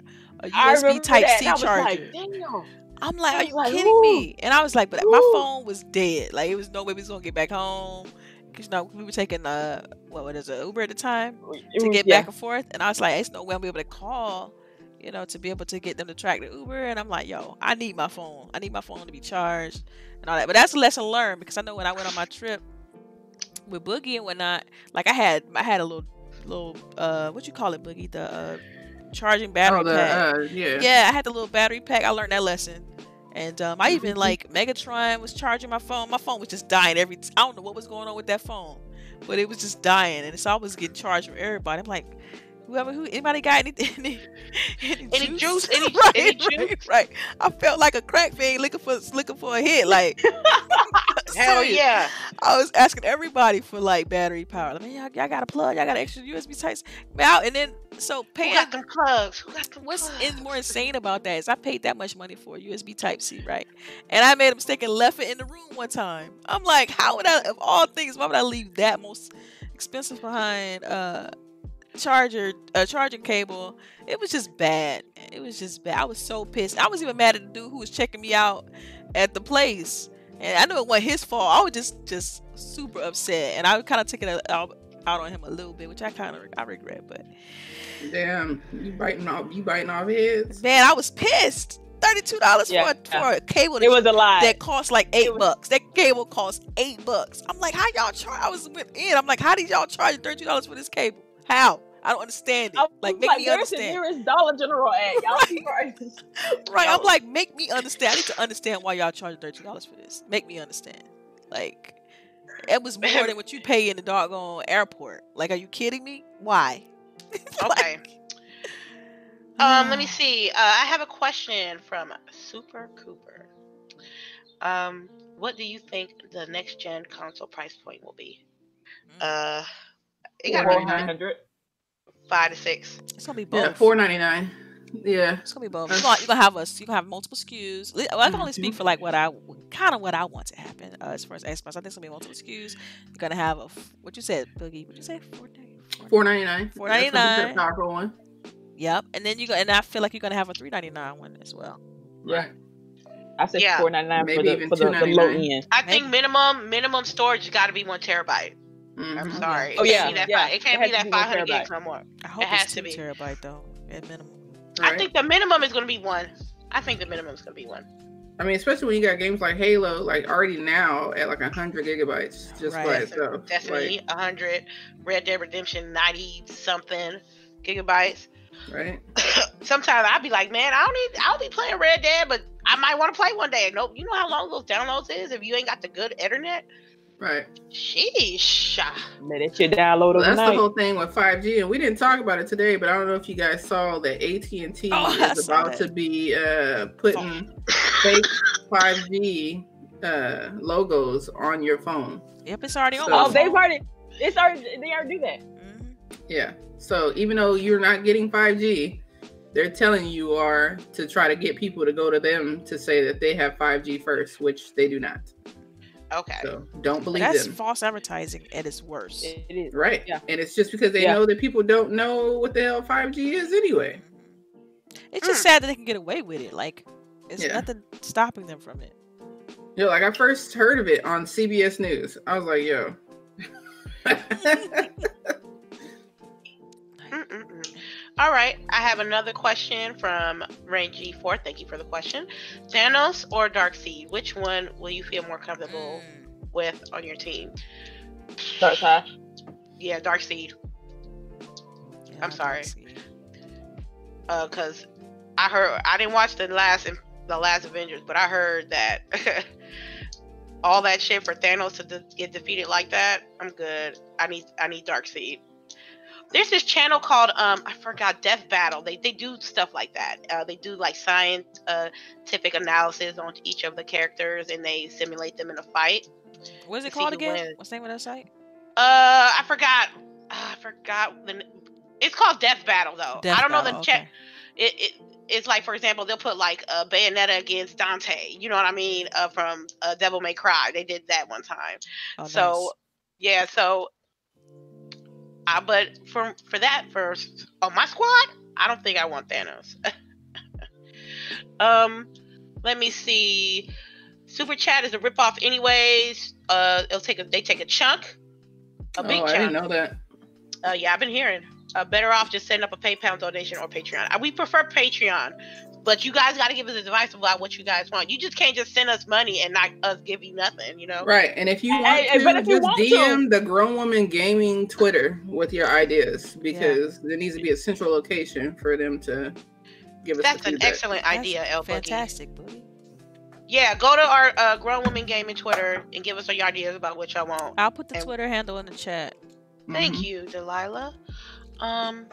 U S B Type C charger. I remember that. I was like, damn. I'm like, are you like, kidding ooh, me? And I was like, but ooh. my phone was dead. Like, it was no way we was going to get back home. Because, you know, we were taking, uh, what was it, Uber at the time? It to was, get yeah. back and forth. And I was like, it's no way I'm going to be able to call, you know, to be able to get them to track the Uber. And I'm like, yo, I need my phone. I need my phone to be charged and all that. But that's a lesson learned, because I know when I went on my trip with Boogie and whatnot, like I had, I had a little, little, uh, what you call it, Boogie? The uh, charging battery oh, the, pack. Uh, yeah. yeah, I had the little battery pack. I learned that lesson. And um, I even, like, Megatron was charging my phone. My phone was just dying every t- I don't know what was going on with that phone, but it was just dying. And so I was getting charged from everybody. I'm like, whoever, who, anybody got anything? Any, any, any juice? juice? Any, right, any juice? Right, right. I felt like a crack fiend looking for, looking for a hit. Like, hell yeah. I was asking everybody for, like, battery power. Like, man, y'all, y'all got a plug? Y'all got extra U S B types? Man, and then, so paying. Who got them plugs? Who got them What's plugs? more insane about that is I paid that much money for a U S B type C, right? And I made a mistake and left it in the room one time. I'm like, how would I, of all things, why would I leave that most expensive behind, uh, charger uh charging cable? It was just bad. It was just bad. I was so pissed. I was even mad at the dude who was checking me out at the place, and I knew it wasn't his fault. I was just just super upset, and I kind of took it out, out on him a little bit, which I kind of I regret. But damn, you biting off you biting off heads, man. I was pissed. Thirty-two dollars, yeah, for, yeah. for a cable that, it was a lie. that cost like eight was, bucks. That cable cost eight bucks. I'm like, how y'all charge? I was in. I'm like, how did y'all charge thirty-two dollars for this cable? How? I don't understand it. Like, make like, me understand. The nearest Dollar General ad. Y'all right. right. I'm like, make me understand. I need to understand why y'all charge thirty dollars for this. Make me understand. Like, it was more than what you pay in the doggone airport. Like, are you kidding me? Why? like, okay. Um, let me see. Uh, I have a question from Super Cooper. Um, what do you think the next gen console price point will be? Uh, it got four hundred. Five to six. It's gonna be both. Yeah, four ninety nine. Yeah, it's gonna be both. You're gonna, you're gonna have us. You gonna have multiple S K Us. Well, I can only speak for like what I, kind of what I want to happen uh, as far as Xbox. I think it's gonna be multiple S K Us. You're gonna have a what you said, Boogie. What you say? Four ninety nine. Four ninety nine. Powerful one. Yep, and then you go, and I feel like you're gonna have a three ninety nine one as well. Right. I said yeah. four ninety nine for the for the, the low end. I think Maybe. minimum minimum storage got to be one terabyte. Mm-hmm. I'm sorry. Oh yeah, it can't yeah. be that, yeah. can't it be that be five hundred gigs no more. I hope it has it's two to be terabyte though, at minimum. Right? I think the minimum is going to be one. I think the minimum is going to be one. I mean, especially when you got games like Halo, like already now at like one hundred gigabytes, just right. by itself. Definitely like, one hundred. Red Dead Redemption ninety something gigabytes. Right. Sometimes I'd be like, man, I don't need. I'll be playing Red Dead, but I might want to play one day. Nope. You know how long those downloads is if you ain't got the good internet. Right. Sheesh. Let it you download. Well, that's the whole thing with five G, and we didn't talk about it today, but I don't know if you guys saw that A T and T oh, is about that. to be uh, putting oh. fake five G uh, logos on your phone. Yep, it's already so, on. Oh, they've already. It's already. They already do that. Mm-hmm. Yeah. So even though you're not getting five G, they're telling you are to try to get people to go to them to say that they have five G first, which they do not. Okay. So don't believe That's them. false advertising at its worst. It is. Right. Yeah. And it's just because they yeah. know that people don't know what the hell five G is anyway. It's mm. just sad that they can get away with it. Like, there's yeah. nothing stopping them from it. Yo, like I first heard of it on C B S News. I was like, yo. All right. I have another question from Rain G four. Thank you for the question. Thanos or Darkseid? Which one will you feel more comfortable mm. with on your team? Darkseid. Yeah, Darkseid. Yeah, I'm sorry. Darkseid. Uh, cause I heard I didn't watch the last the last Avengers, but I heard that all that shit for Thanos to de- get defeated like that. I'm good. I need I need Darkseid. There's this channel called um I forgot Death Battle. They they do stuff like that. Uh, they do like scientific analysis on each of the characters and they simulate them in a fight. What is it called again? Wins. What's the name of that site? Uh, I forgot. Uh, I forgot. The, it's called Death Battle though. Death I don't know Battle, the check. Okay. It it it's like, for example, they'll put like uh, Bayonetta against Dante. You know what I mean? Uh, from uh, Devil May Cry. They did that one time. Oh, so nice. yeah, so. Uh, but for for that first on my squad, I don't think I want Thanos. um, let me see. Super chat is a ripoff, anyways. Uh, it'll take a they take a chunk, a oh, big I chunk. I didn't know that. Uh, yeah, I've been hearing. uh, better off just setting up a PayPal donation or Patreon. We prefer Patreon, but you guys got to give us advice about what you guys want. You just can't just send us money and not us give you nothing, you know? Right. And if you want hey, to, but if just you want D M to. the Grown Woman Gaming Twitter with your ideas, because yeah. there needs to be a central location for them to give us That's the an feedback. excellent That's idea, El Boogie. Fantastic, buddy. Yeah, go to our uh, Grown Women Gaming Twitter and give us your ideas about what y'all want. I'll put the and Twitter handle in the chat. Thank mm-hmm. you, Delilah. Um,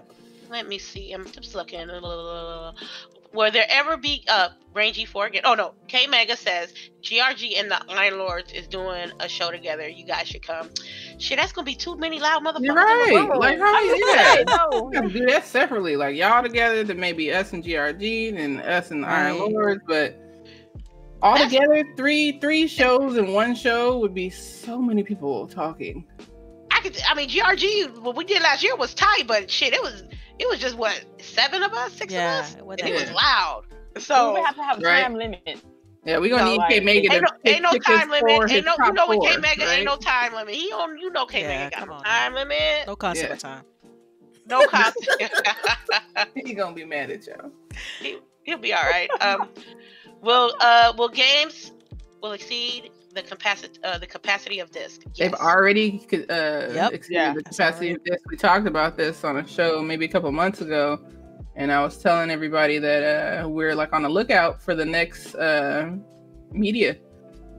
let me see. I'm just looking. Will there ever be uh Rangy Forgan? Oh no, K Mega says G R G and the Iron Lords is doing a show together. You guys should come. Shit, that's gonna be too many loud motherfuckers. You're right. Like how yeah. no. we gotta do that separately. Like y'all together, then maybe us and G R G and us and the right. Iron Lords, but all that's... together, three three shows in one show would be so many people talking. I mean, G R G, what we did last year was tight, but shit, it was it was just what seven of us, six yeah, of us, and it was loud. So we have to have a right? time limit. Yeah, we gonna so, need like, K Mega. Ain't, no, ain't no time limit. Ain't no, you know, with K Mega, right? ain't no time limit. He don't, you know, K Mega yeah, got a time man. limit. No concept yeah. of time. No concept. He gonna be mad at y'all. He, he'll be all right. Um, will uh, will games will exceed the capacity uh, the capacity of disc. Yes. They've already uh yep. exceeded yeah, the capacity right. of disc. We talked about this on a show maybe a couple months ago, and I was telling everybody that uh we're like on the lookout for the next uh media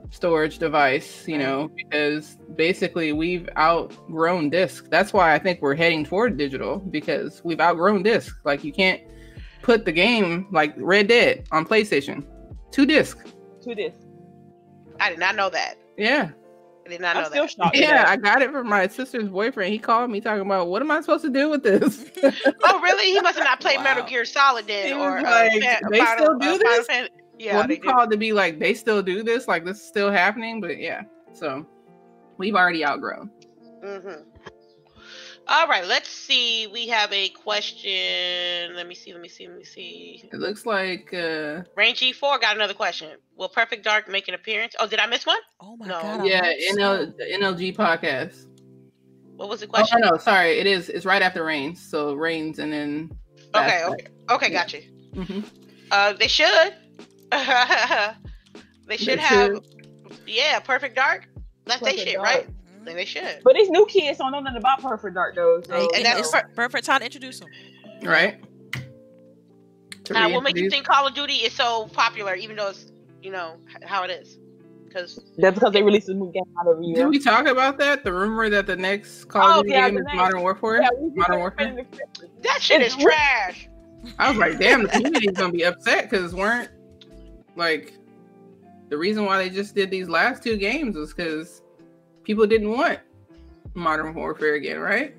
storage device, you right. know, because basically we've outgrown disc. That's why I think we're heading toward digital, because we've outgrown disc. Like you can't put the game like Red Dead on PlayStation. Two disc. Two disc. I did not know that. Yeah. I did not know I'm that. Still yeah, that. I got it from my sister's boyfriend. He called me talking about, what am I supposed to do with this? Oh, really? He must have not played wow. Metal Gear Solid then. Or, like, uh, they Final, still do uh, this? Final, yeah, well, he do. called to be like, they still do this? Like, this is still happening? But yeah, so we've already outgrown. Mm-hmm. All right, let's see. We have a question. Let me see. Let me see. Let me see. It looks like uh Rangy four got another question. Will Perfect Dark make an appearance? Oh, did I miss one? Oh my no. god. Yeah, N L the N L G podcast. What was the question? Oh no, sorry. It is. It's right after Reigns. So Reigns and then. Okay. Okay. Okay. Yeah. Gotcha. Mm-hmm. Uh, they should. they should they have. Should. Yeah, Perfect Dark. That's Perfect they shit, Dark. right? Then they should. But these new kids don't know nothing about Perfect Dark though. So. And that's per perfect time to introduce them. Right. Now, what makes you think Call of Duty is so popular, even though it's, you know, how it is? Because that's because they released a new game out of you. Did we talk about that? The rumor that the next Call oh, of Duty yeah, game is Modern Warfare? Yeah, Modern Warfare? That shit is trash. I was like, damn, the community's going to be upset because weren't, like, the reason why they just did these last two games was because people didn't want Modern Warfare again, right?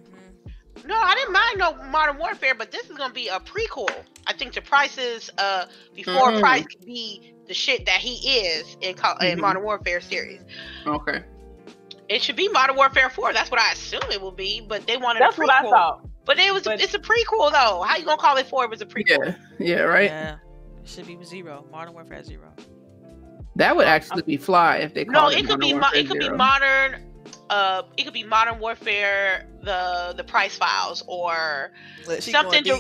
No, I didn't mind no Modern Warfare, but this is gonna be a prequel. I think the prices, uh, before mm-hmm. Price can be the shit that he is in, Call mm-hmm. in Modern Warfare series. Okay. It should be Modern Warfare four. That's what I assume it will be, but they wanted that's a prequel. That's what I thought. But it was but it's a prequel though. How you gonna call it four? It was a prequel. Yeah. Yeah. Right. Yeah. It should be zero. Modern Warfare zero. That would actually be fly if they called no, it. No, it could be mo it could be modern uh it could be Modern Warfare the the price files or something to,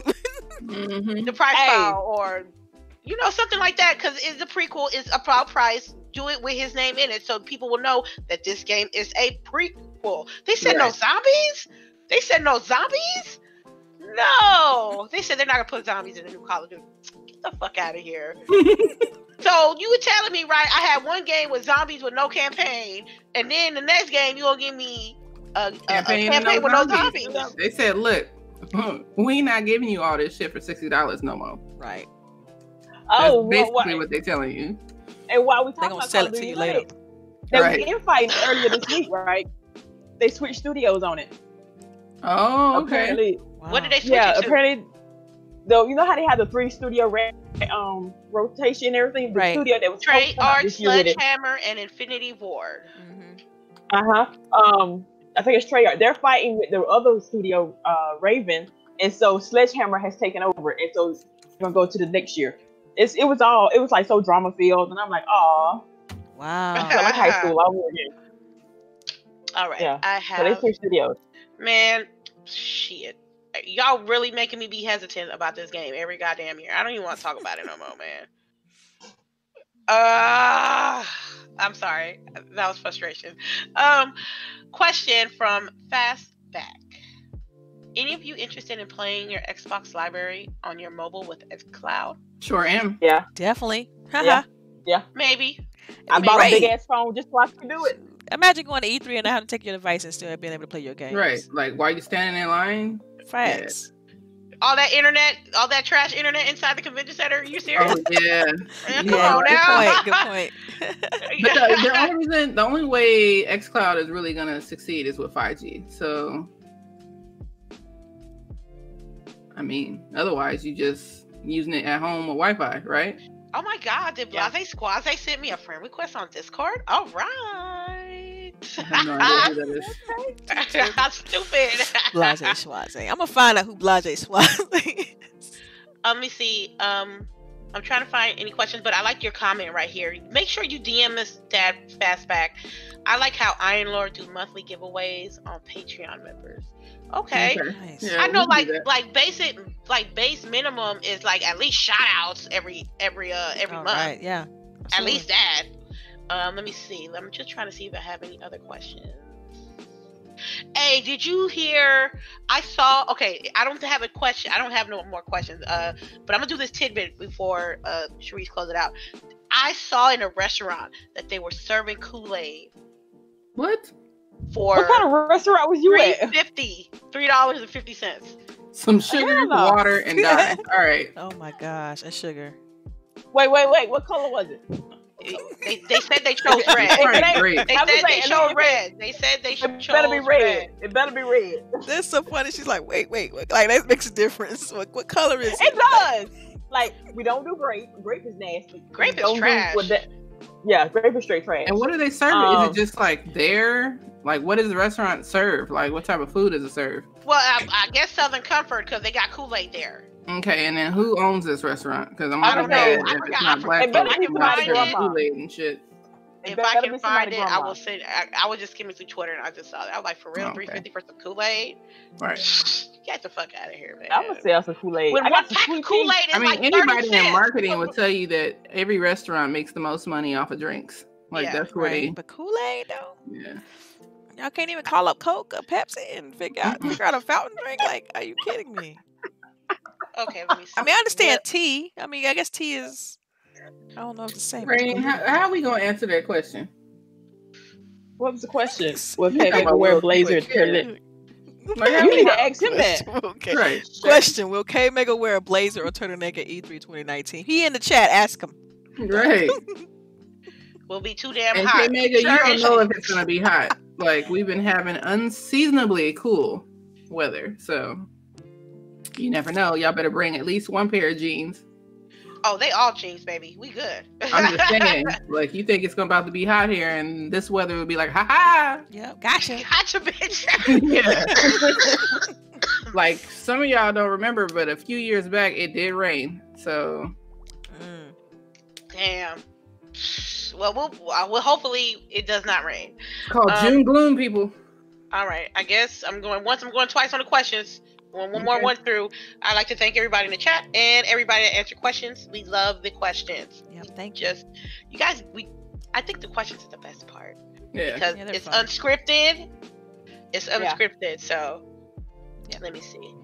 mm-hmm. the price hey. file or you know something like that, cuz it's the prequel is about Price. Do it with his name in it so people will know that this game is a prequel. They said yeah. no zombies? They said no zombies? No. They said they're not going to put zombies in the new Call of Duty. Get the fuck out of here. So you were telling me, right, I had one game with zombies with no campaign, and then the next game you're going to give me a, a campaign, a campaign no with zombies. no zombies. They said, look, we not giving you all this shit for sixty dollars no more. Right. Oh, That's basically well, well, what they're telling you. And while we talking about Call of Duty, they were infighting earlier this week, right? They switched studios on it. Oh, okay. Apparently. Wow. What did they switch yeah, it to? Apparently, though, you know how they had the three studio rant? Um, rotation and everything. The right. studio that was Trey Arts, Sledgehammer, and Infinity Ward. Mm-hmm. Uh huh. Um, I think it's Trey Arts. They're fighting with the other studio, uh, Raven, and so Sledgehammer has taken over, and so it's gonna go to the next year. It's it was all it was like so drama filled, and I'm like, oh, wow, I felt like high school. I was in. All right, yeah. I have. So they switched studios. Man, shit. Y'all really making me be hesitant about this game every goddamn year. I don't even want to talk about it no more, man. Uh, I'm sorry. That was frustration. Um, question from Fastback. Any of you interested in playing your Xbox library on your mobile with xCloud? Sure am. Yeah. Definitely. Yeah. Yeah. Maybe. I bought a big ass phone just so I can do it. Imagine going to E three and having to take your device and still being able to play your games. Right. Like, while you're standing in line. Facts. Yeah. All that internet, all that trash internet inside the convention center. Are you serious? Oh, yeah. Come yeah, on now. Good point. Good point. But the, the, only reason, the only way xCloud is really going to succeed is with five G. So, I mean, otherwise, you just using it at home with Wi-Fi, right? Oh, my God. Did Blase yeah. Squaze sent me a friend request on Discord? All right. I have no idea who that is. How stupid. Blase Swaze. I'm gonna find out who Blase Swaze is. Um, let me see. Um, I'm trying to find any questions, but I like your comment right here. Make sure you D M us, Dad Fastback. I like how Iron Lord do monthly giveaways on Patreon members. Okay, okay. Nice. Yeah, I know, like like basic, like base minimum is like at least shout outs every every uh every All month. Right. Yeah, absolutely. At least that. Um, let me see. I'm just trying to see if I have any other questions. Hey, did you hear? I saw. Okay, I don't have a question. I don't have no more questions. Uh, but I'm gonna do this tidbit before uh Sharice close it out. I saw in a restaurant that they were serving Kool-Aid. What? For what kind of restaurant was you at? Fifty, three dollars and fifty cents. Some sugar, water, and dye. All right. Oh my gosh, and sugar. Wait, wait, wait. What color was it? They, they said they chose red. They, they said they chose red. They said they chose red. It better be red. It better be red. That's so funny. She's like, wait, wait, wait. Like, that makes a difference. What, what color is it? It does. Like, we don't do grape. Grape is nasty. Grape is trash. That. Yeah, grape is straight trash. And what do they serve? Um, is it just like there? Like, what does the restaurant serve? Like, what type of food is it served? Well, I, I guess Southern Comfort, because they got Kool-Aid there. Okay, and then who owns this restaurant? Because I'm I don't know. If I it's not black people, it. And shit. If I can find it, grandma. I will send. I, I was just skimming through Twitter and I just saw that. I was like, for real, three fifty for some Kool Aid. Right. Get the fuck out of here, man. I'm gonna sell some Kool Aid. I got some Kool Aid. I mean, like anybody in marketing would tell you that every restaurant makes the most money off of drinks. Like yeah, that's where right. they. But Kool Aid though. Yeah. Y'all can't even call up Coke or Pepsi and figure out figure out a fountain drink. Like, are you kidding me? Okay, let me see. I mean, I understand what? tea. I mean, I guess tea is, I don't know if it's the same. Rain, how, how are we going to answer that question? What was the question? What people wear blazers? You need to ask him that. Okay. Right. Question, will K-Mega wear a blazer or turtleneck at E three twenty nineteen? He in the chat, ask him. Right. Will be too damn and hot. K-Mega, you don't know if it's going to be hot. Like, we've been having unseasonably cool weather, so... You never know. Y'all better bring at least one pair of jeans. Oh, they all jeans, baby. We good. I'm just saying. Like, you think it's going about to be hot here, and this weather will be like, ha ha. Yep. Gotcha. Gotcha, bitch. Yeah. Like, some of y'all don't remember, but a few years back, it did rain. So. Mm. Damn. Well, well, well, hopefully it does not rain. It's called um, June Gloom, people. All right. I guess I'm going once. I'm going twice on the questions. One, one more one through. I'd like to thank everybody in the chat and everybody that answered questions. We love the questions. Yeah, thank you. Just you guys, we I think the questions is the best part. Yeah. Because yeah, it's fun. unscripted. It's unscripted, yeah. so yeah, let me see.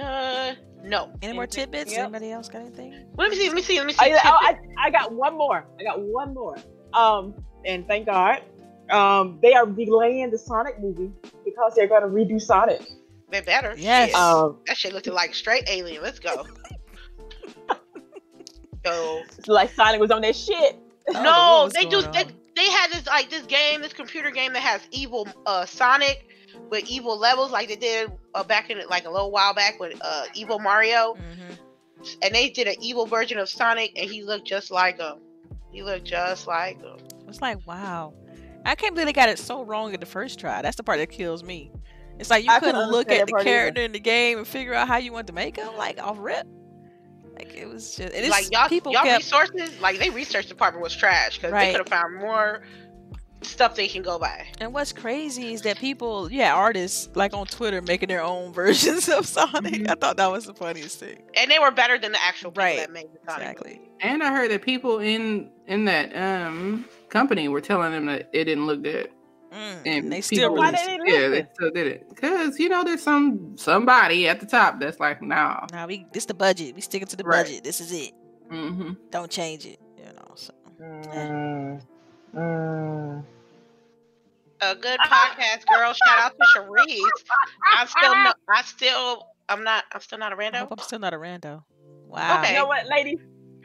Uh no. Any more anything? tidbits? Yep. Anybody else got anything? Well, let me see, let me see, let me see. I, I, I got one more. I got one more. Um, and thank God. Um, they are delaying the Sonic movie because they're gonna redo Sonic. They better. Yes. Um, that shit looking like straight alien. Let's go. So it's like Sonic was on that shit. No, they do. They, they had this like this game, this computer game that has evil uh, Sonic with evil levels, like they did uh, back in like a little while back with uh, Evil Mario, mm-hmm. and they did an evil version of Sonic, and he looked just like him. He looked just like him. It's like, wow, I can't believe they got it so wrong at the first try. That's the part that kills me. It's like you I couldn't look at the character either. in the game and figure out how you want to make him, like, off rip. Like, it was just... It is, like, y'all kept... resources, like, they research department was trash, because right. they could have found more stuff they can go by. And what's crazy is that people, yeah, artists like on Twitter making their own versions of Sonic. Mm-hmm. I thought that was the funniest thing. And they were better than the actual people right. that made the Sonic. Exactly. And I heard that people in in that um company were telling them that it didn't look good. Mm, and they still, why did they yeah, they still did it because you know there's some somebody at the top that's like, nah, nah, we it's the budget, we sticking to the right. budget. This is it. Mm-hmm. Don't change it, you know. So. Mm, yeah. mm. A good podcast, girl. Shout out to Sharice. I still, no, I still, I'm not, I'm still not a rando. I hope I'm still not a rando. Wow. Okay. You know what, ladies,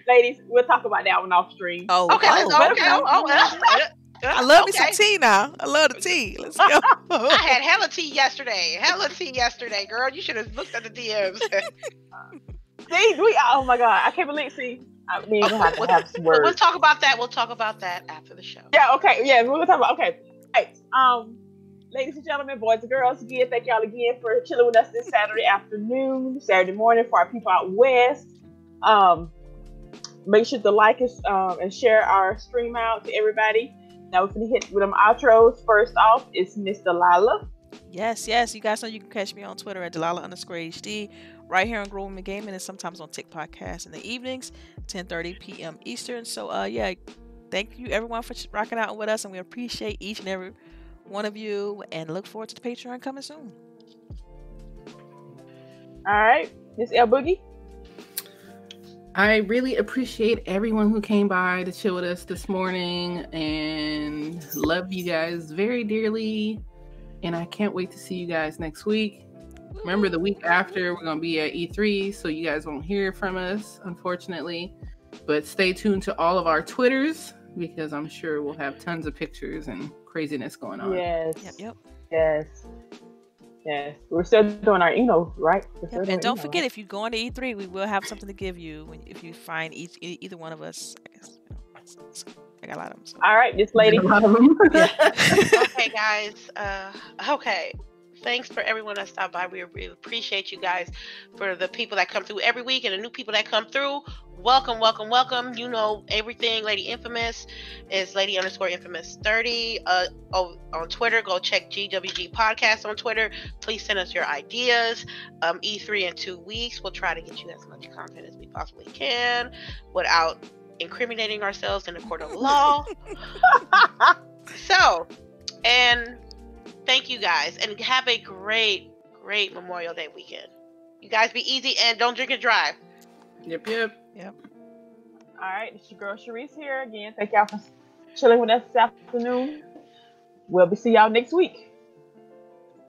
ladies, we'll talk about that one off stream. Oh, okay. Oh, let's, okay. Oh, oh, oh, oh. I love okay. me some tea now. I love the tea. Let's go. I had hella tea yesterday. Hella tea yesterday, girl. You should have looked at the D Ms. See, we. Oh my God, I can't believe. See, I mean, okay, we'll have, we'll, to have some words. We'll talk about that. We'll talk about that after the show. Yeah. Okay. Yeah. We'll talk about. Okay. Hey, um, ladies and gentlemen, boys and girls, again, thank y'all again for chilling with us this Saturday afternoon, Saturday morning for our people out west. Um, make sure to like us um, and share our stream out to everybody. Now we're gonna hit with them outros. First off, it's Miss Delilah. Yes, yes. You guys know you can catch me on Twitter at Delilah underscore H D, right here on Grown Women Gaming, and sometimes on Tick Podcast in the evenings, ten thirty p m Eastern. So, uh, yeah, thank you everyone for rocking out with us, and we appreciate each and every one of you. And look forward to the Patreon coming soon. All right, Miss El Boogie. I really appreciate everyone who came by to chill with us this morning and love you guys very dearly. And I can't wait to see you guys next week. Remember, the week after, we're going to be at E three, so you guys won't hear from us, unfortunately. But stay tuned to all of our Twitters because I'm sure we'll have tons of pictures and craziness going on. Yes. Yep. Yep. Yes. Yes, we're still doing our Eno, right? Yep. And don't Eno. forget, if you go into E three, we will have something to give you when, if you find each, either one of us. I, guess, you know, I got a lot of them. So. All right, this lady. Yeah. Okay, guys. Uh, okay. Thanks for everyone that stopped by. We really appreciate you guys. For the people that come through every week and the new people that come through, welcome, welcome, welcome. You know everything. Lady Infamous is Lady underscore Infamous thirty uh, on Twitter. Go check G W G Podcast on Twitter. Please send us your ideas. Um, E three in two weeks. We'll try to get you as much content as we possibly can without incriminating ourselves in the court of law. So, and... thank you guys, and have a great, great Memorial Day weekend. You guys be easy and don't drink and drive. Yep, yep, yep. All right, it's your girl Sharice here again. Thank y'all for chilling with us this afternoon. We'll be see y'all next week.